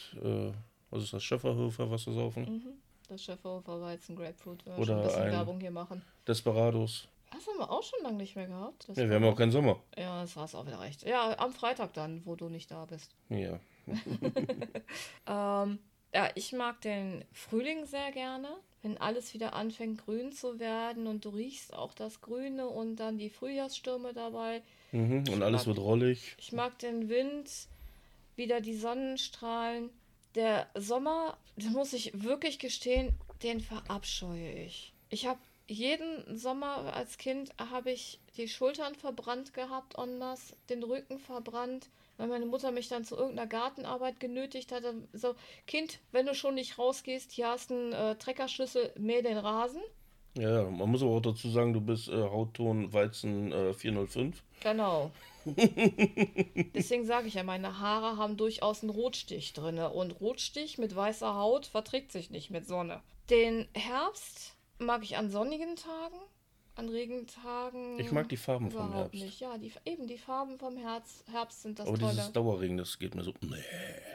was ist das, Schöfferhofer, was wir saufen? Mhm. Das Schöfferhofer Weizen, Grapefruit, wenn wir schon ein bisschen Werbung hier machen. Desperados. Das haben wir auch schon lange nicht mehr gehabt. Ja, wir haben auch keinen Sommer. Ja, das war es auch wieder recht. Ja, am Freitag dann, wo du nicht da bist. Ja. Ja, ich mag den Frühling sehr gerne, wenn alles wieder anfängt grün zu werden und du riechst auch das Grüne und dann die Frühjahrsstürme dabei. Mhm, und alles wird rollig. Ich mag den Wind, wieder die Sonnenstrahlen. Der Sommer, da muss ich wirklich gestehen, den verabscheue ich. Ich habe jeden Sommer als Kind, habe ich die Schultern verbrannt gehabt, en masse, den Rücken verbrannt. Weil meine Mutter mich dann zu irgendeiner Gartenarbeit genötigt hatte. So, Kind, wenn du schon nicht rausgehst, hier hast du einen Treckerschlüssel, mäh den Rasen. Ja, man muss aber auch dazu sagen, du bist Hautton Weizen 405. Genau. Deswegen sage ich ja, meine Haare haben durchaus einen Rotstich drin. Und Rotstich mit weißer Haut verträgt sich nicht mit Sonne. Den Herbst mag ich an sonnigen Tagen. An Regentagen. Ich mag die Farben vom Herbst. Nicht. Ja, die Farben vom Herbst sind das Tolle. Aber dieses Dauerregen, das geht mir so. Nee.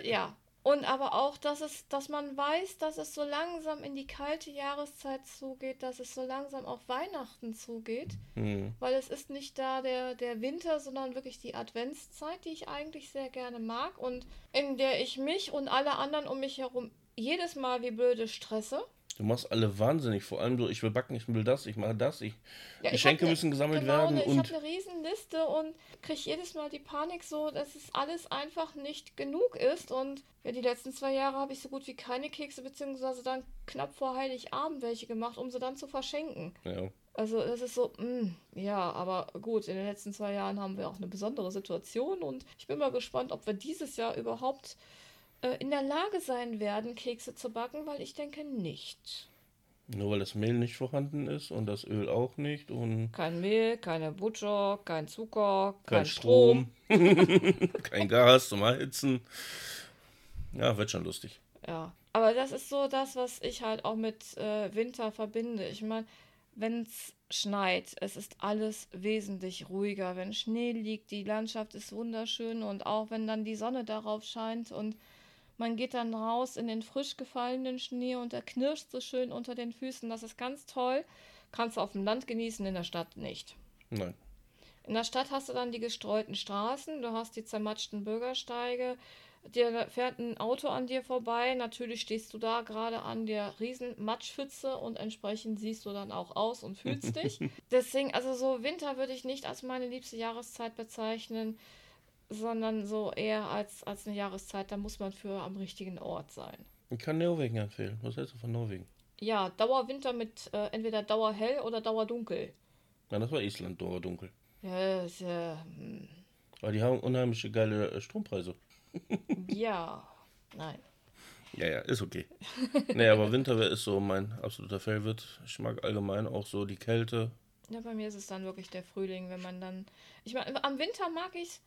Ja, und aber auch, dass man weiß, dass es so langsam in die kalte Jahreszeit zugeht, dass es so langsam auf Weihnachten zugeht, weil es ist nicht da der Winter, sondern wirklich die Adventszeit, die ich eigentlich sehr gerne mag und in der ich mich und alle anderen um mich herum jedes Mal wie blöde stresse. Du machst alle wahnsinnig, vor allem so, ich will backen, ich will das, ich mache das, Geschenke müssen gesammelt werden. Ich habe eine Riesenliste und kriege jedes Mal die Panik so, dass es alles einfach nicht genug ist. Und ja, die letzten 2 Jahre habe ich so gut wie keine Kekse, beziehungsweise dann knapp vor Heiligabend welche gemacht, um sie dann zu verschenken. Ja. Also das ist so, ja, aber gut, in den letzten 2 Jahren haben wir auch eine besondere Situation und ich bin mal gespannt, ob wir dieses Jahr überhaupt in der Lage sein werden, Kekse zu backen, weil ich denke nicht. Nur weil das Mehl nicht vorhanden ist und das Öl auch nicht und... Kein Mehl, keine Butter, kein Zucker, kein Strom. Kein Gas zum Heizen. Ja, wird schon lustig. Ja, aber das ist so das, was ich halt auch mit Winter verbinde. Ich meine, wenn es schneit, es ist alles wesentlich ruhiger. Wenn Schnee liegt, die Landschaft ist wunderschön und auch wenn dann die Sonne darauf scheint und man geht dann raus in den frisch gefallenen Schnee und er knirscht so schön unter den Füßen. Das ist ganz toll. Kannst du auf dem Land genießen, in der Stadt nicht. Nein. In der Stadt hast du dann die gestreuten Straßen, du hast die zermatschten Bürgersteige, dir fährt ein Auto an dir vorbei. Natürlich stehst du da gerade an der riesen Matschpfütze und entsprechend siehst du dann auch aus und fühlst dich. Deswegen, also so Winter würde ich nicht als meine liebste Jahreszeit bezeichnen, sondern so eher als eine Jahreszeit, da muss man für am richtigen Ort sein. Ich kann Norwegen empfehlen. Was hältst du von Norwegen? Ja, Dauerwinter mit entweder Dauerhell oder Dauerdunkel. Ja, das war Island, Dora Dunkel. Ja, das ist ja... Aber die haben unheimlich geile Strompreise. Ja, nein. Ja, ist okay. Nee, aber Winter ist so mein absoluter Favorite. Ich mag allgemein auch so die Kälte. Ja, bei mir ist es dann wirklich der Frühling, wenn man dann... Ich meine, am Winter mag ich es,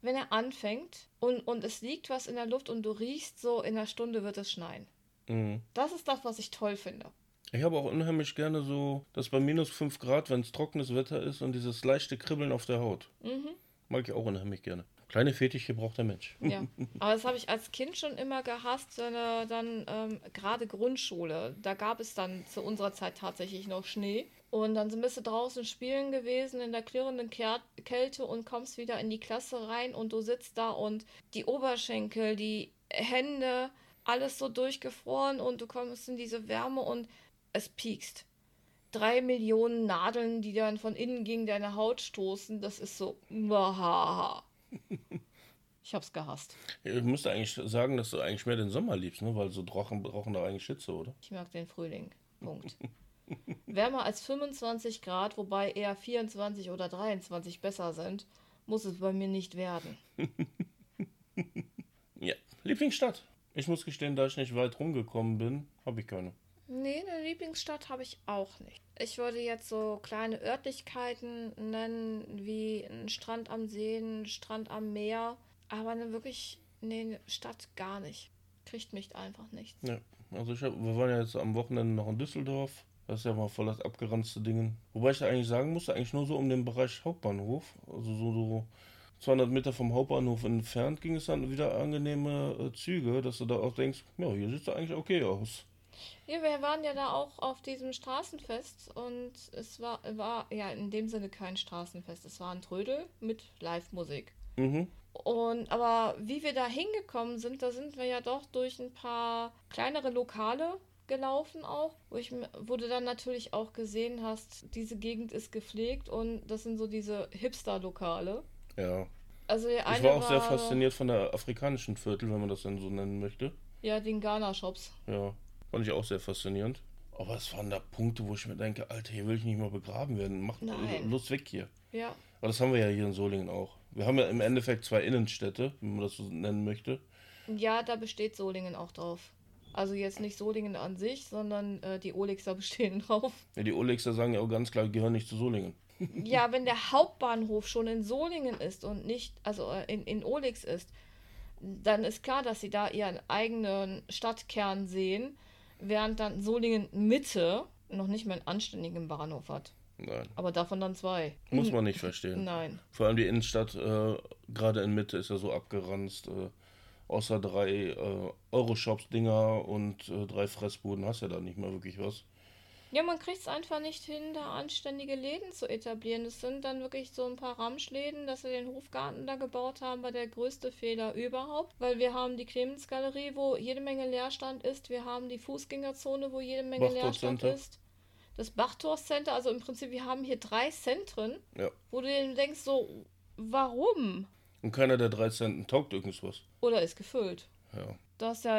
wenn er anfängt und es liegt was in der Luft und du riechst so, in einer Stunde wird es schneien. Mhm. Das ist das, was ich toll finde. Ich habe auch unheimlich gerne so, dass bei minus 5 Grad, wenn es trockenes Wetter ist und dieses leichte Kribbeln auf der Haut. Mhm. Mag ich auch unheimlich gerne. Kleine Fetische braucht der Mensch. Ja, aber das habe ich als Kind schon immer gehasst, wenn dann gerade Grundschule, da gab es dann zu unserer Zeit tatsächlich noch Schnee. Und dann bist du draußen spielen gewesen in der klirrenden Kälte und kommst wieder in die Klasse rein und du sitzt da und die Oberschenkel, die Hände, alles so durchgefroren und du kommst in diese Wärme und es piekst. 3 Millionen Nadeln, die dann von innen gegen deine Haut stoßen, das ist so... Ich hab's gehasst. Ich müsste eigentlich sagen, dass du eigentlich mehr den Sommer liebst, ne? Weil so rochen doch eigentlich Schütze, oder? Ich mag den Frühling. Punkt. Wärmer als 25 Grad, wobei eher 24 oder 23 besser sind, muss es bei mir nicht werden. Ja, Lieblingsstadt. Ich muss gestehen, da ich nicht weit rumgekommen bin, habe ich keine. Nee, eine Lieblingsstadt habe ich auch nicht. Ich würde jetzt so kleine Örtlichkeiten nennen, wie ein Strand am See, ein Strand am Meer, aber eine Stadt gar nicht. Kriegt mich einfach nicht. Ja, also wir waren ja jetzt am Wochenende noch in Düsseldorf. Das ist ja mal voll das abgeranzte Ding. Wobei ich da eigentlich sagen musste, eigentlich nur so um den Bereich Hauptbahnhof. Also so 200 Meter vom Hauptbahnhof entfernt ging es dann wieder angenehme Züge, dass du da auch denkst, ja, hier sieht es eigentlich okay aus. Ja, wir waren ja da auch auf diesem Straßenfest und es war ja in dem Sinne kein Straßenfest. Es war ein Trödel mit Live-Musik. Mhm. Und aber wie wir da hingekommen sind, da sind wir ja doch durch ein paar kleinere Lokale gelaufen auch, wo du dann natürlich auch gesehen hast, diese Gegend ist gepflegt und das sind so diese Hipster-Lokale. Ja. Also ich war auch sehr fasziniert von der afrikanischen Viertel, wenn man das denn so nennen möchte. Ja, den Ghana-Shops. Ja. Fand ich auch sehr faszinierend. Aber es waren da Punkte, wo ich mir denke, Alter, hier will ich nicht mal begraben werden. Macht bloß weg hier. Ja. Aber das haben wir ja hier in Solingen auch. Wir haben ja im Endeffekt 2 Innenstädte, wenn man das so nennen möchte. Ja, da besteht Solingen auch drauf. Also jetzt nicht Solingen an sich, sondern die Olixer bestehen drauf. Ja, die Olixer sagen ja auch ganz klar, gehören nicht zu Solingen. Ja, wenn der Hauptbahnhof schon in Solingen ist und nicht, also in Olix ist, dann ist klar, dass sie da ihren eigenen Stadtkern sehen. Während dann Solingen Mitte noch nicht mal einen anständigen Bahnhof hat. Nein. Aber davon dann 2. Muss man nicht verstehen. Nein. Vor allem die Innenstadt, gerade in Mitte, ist ja so abgeranzt. Außer 3 Euro-Shops-Dinger und 3 Fressbuden hast ja da nicht mehr wirklich was. Ja, man kriegt es einfach nicht hin, da anständige Läden zu etablieren. Das sind dann wirklich so ein paar Ramschläden, dass wir den Hofgarten da gebaut haben, war der größte Fehler überhaupt. Weil wir haben die Clemens-Galerie, wo jede Menge Leerstand ist. Wir haben die Fußgängerzone, wo jede Menge Leerstand ist. Das Bachtor-Center, also im Prinzip, wir haben hier 3 Zentren, ja. Wo du dir denkst, so, warum? Und keiner der 3 Zentren taugt irgendwas. Oder ist gefüllt. Ja. Du hast ja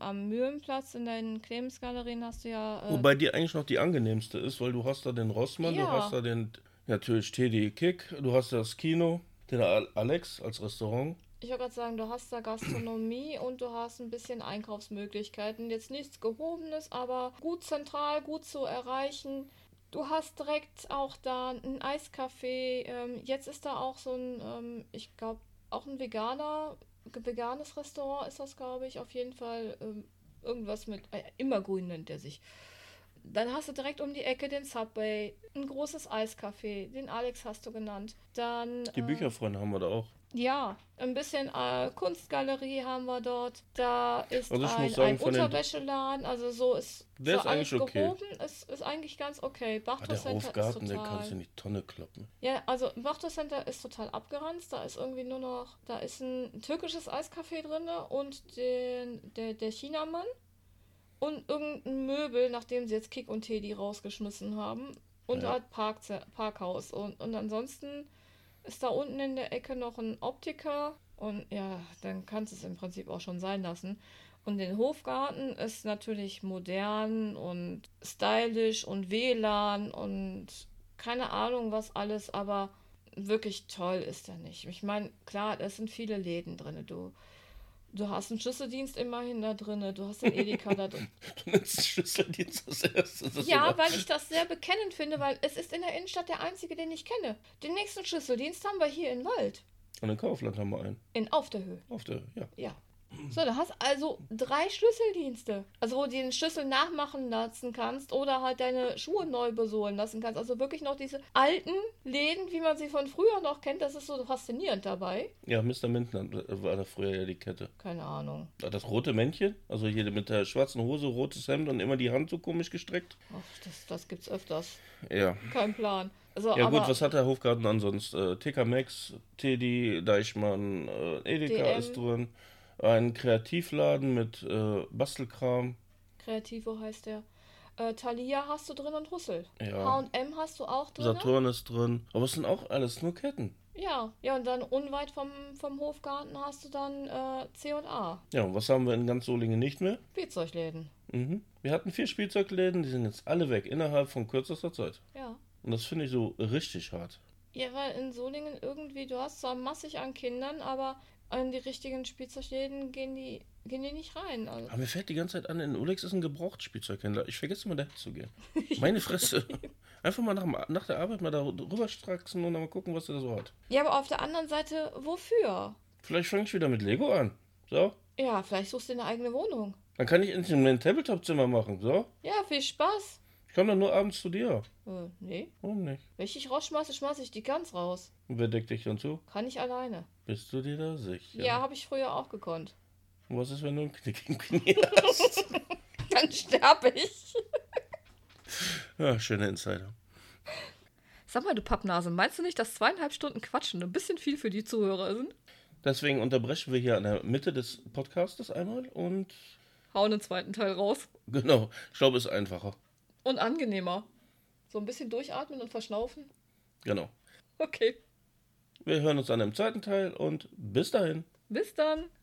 am Mühlenplatz in deinen Clemens-Galerien hast du ja... Wobei die eigentlich noch die angenehmste ist, weil du hast da den Rossmann, ja. Du hast da den natürlich TD Kick, du hast da das Kino, den Alex als Restaurant. Ich wollte gerade sagen, du hast da Gastronomie und du hast ein bisschen Einkaufsmöglichkeiten. Jetzt nichts Gehobenes, aber gut zentral, gut zu erreichen. Du hast direkt auch da ein Eiscafé. Jetzt ist da auch so ein, ich glaube, auch ein veganes Restaurant ist das, glaube ich, auf jeden Fall irgendwas mit Immergrün nennt er sich. Dann hast du direkt um die Ecke den Subway, ein großes Eiscafé, den Alex hast du genannt. Dann die Bücherfreunde haben wir da auch. Ja, ein bisschen Kunstgalerie haben wir dort. Da ist also ein Unterwäscheladen, also so ist der so ist alles eigentlich gehoben, okay. Ist eigentlich ganz okay. Bachtor Center ist total... Der Hofgarten, der kannst du in die Tonne kloppen. Ja, also Bachtor Center ist total abgeranzt, da ist irgendwie nur noch, da ist ein türkisches Eiscafé drin und der Chinamann und irgendein Möbel, nachdem sie jetzt Kick und Teddy rausgeschmissen haben und ja. Halt Parkhaus und ansonsten... Ist da unten in der Ecke noch ein Optiker und ja, dann kannst du es im Prinzip auch schon sein lassen. Und den Hofgarten ist natürlich modern und stylisch und WLAN und keine Ahnung was alles, aber wirklich toll ist er nicht. Ich meine, klar, es sind viele Läden drin, du hast einen Schlüsseldienst immerhin da drin, du hast den Edeka da drin. Du nennst Schlüsseldienst als erstes. Ja, weil ich das sehr bekennend finde, weil es ist in der Innenstadt der einzige, den ich kenne. Den nächsten Schlüsseldienst haben wir hier in Wald. Und in Kaufland haben wir einen. Auf der Höhe. Auf der Höhe, ja. Ja. So, da hast also 3 Schlüsseldienste. Also wo du den Schlüssel nachmachen lassen kannst oder halt deine Schuhe neu besohlen lassen kannst. Also wirklich noch diese alten Läden, wie man sie von früher noch kennt. Das ist so faszinierend dabei. Ja, Mr. Mintner war da früher ja die Kette. Keine Ahnung. Das rote Männchen, also hier mit der schwarzen Hose, rotes Hemd und immer die Hand so komisch gestreckt. Ach, das gibt's öfters. Ja. Kein Plan. Also, ja gut, was hat der Hofgarten ansonsten? TK Maxx, Teddy, Deichmann, Edeka DM. Ist drin. Ein Kreativladen mit Bastelkram. Kreativo heißt der. Thalia hast du drin und Rüssel. Ja. H&M hast du auch drin. Saturn ist drin. Aber es sind auch alles nur Ketten. Ja, ja, und dann unweit vom Hofgarten hast du dann C&A. Ja, und was haben wir in ganz Solingen nicht mehr? Spielzeugläden. Mhm. Wir hatten 4 Spielzeugläden, die sind jetzt alle weg, innerhalb von kürzester Zeit. Ja. Und das finde ich so richtig hart. Ja, weil in Solingen irgendwie, du hast zwar massig an Kindern, aber an die richtigen Spielzeugläden gehen die nicht rein. Also. Aber mir fällt die ganze Zeit an, in Ulex ist ein Gebrauchtspielzeughändler. Ich vergesse immer, dahin zu gehen. Meine Fresse. Einfach mal nach der Arbeit mal da rüberstraxen und dann mal gucken, was der da so hat. Ja, aber auf der anderen Seite, wofür? Vielleicht fange ich wieder mit Lego an. So? Ja, vielleicht suchst du eine eigene Wohnung. Dann kann ich endlich mein Tabletop-Zimmer machen. So? Ja, viel Spaß. Ich komme dann nur abends zu dir. Nee. Warum nicht? Wenn ich dich rausschmeiße, schmeiße ich die ganz raus. Und wer deckt dich dann zu? Kann ich alleine. Bist du dir da sicher? Ja, habe ich früher auch gekonnt. Und was ist, wenn du einen Knick im Knie hast? Dann sterbe ich. Ja, schöne Insider. Sag mal, du Pappnase, meinst du nicht, dass 2,5 Stunden Quatschen ein bisschen viel für die Zuhörer sind? Deswegen unterbrechen wir hier an der Mitte des Podcastes einmal und hauen den zweiten Teil raus. Genau, ich glaube, ist einfacher. Und angenehmer. So ein bisschen durchatmen und verschnaufen. Genau. Okay. Wir hören uns an im zweiten Teil und bis dahin. Bis dann.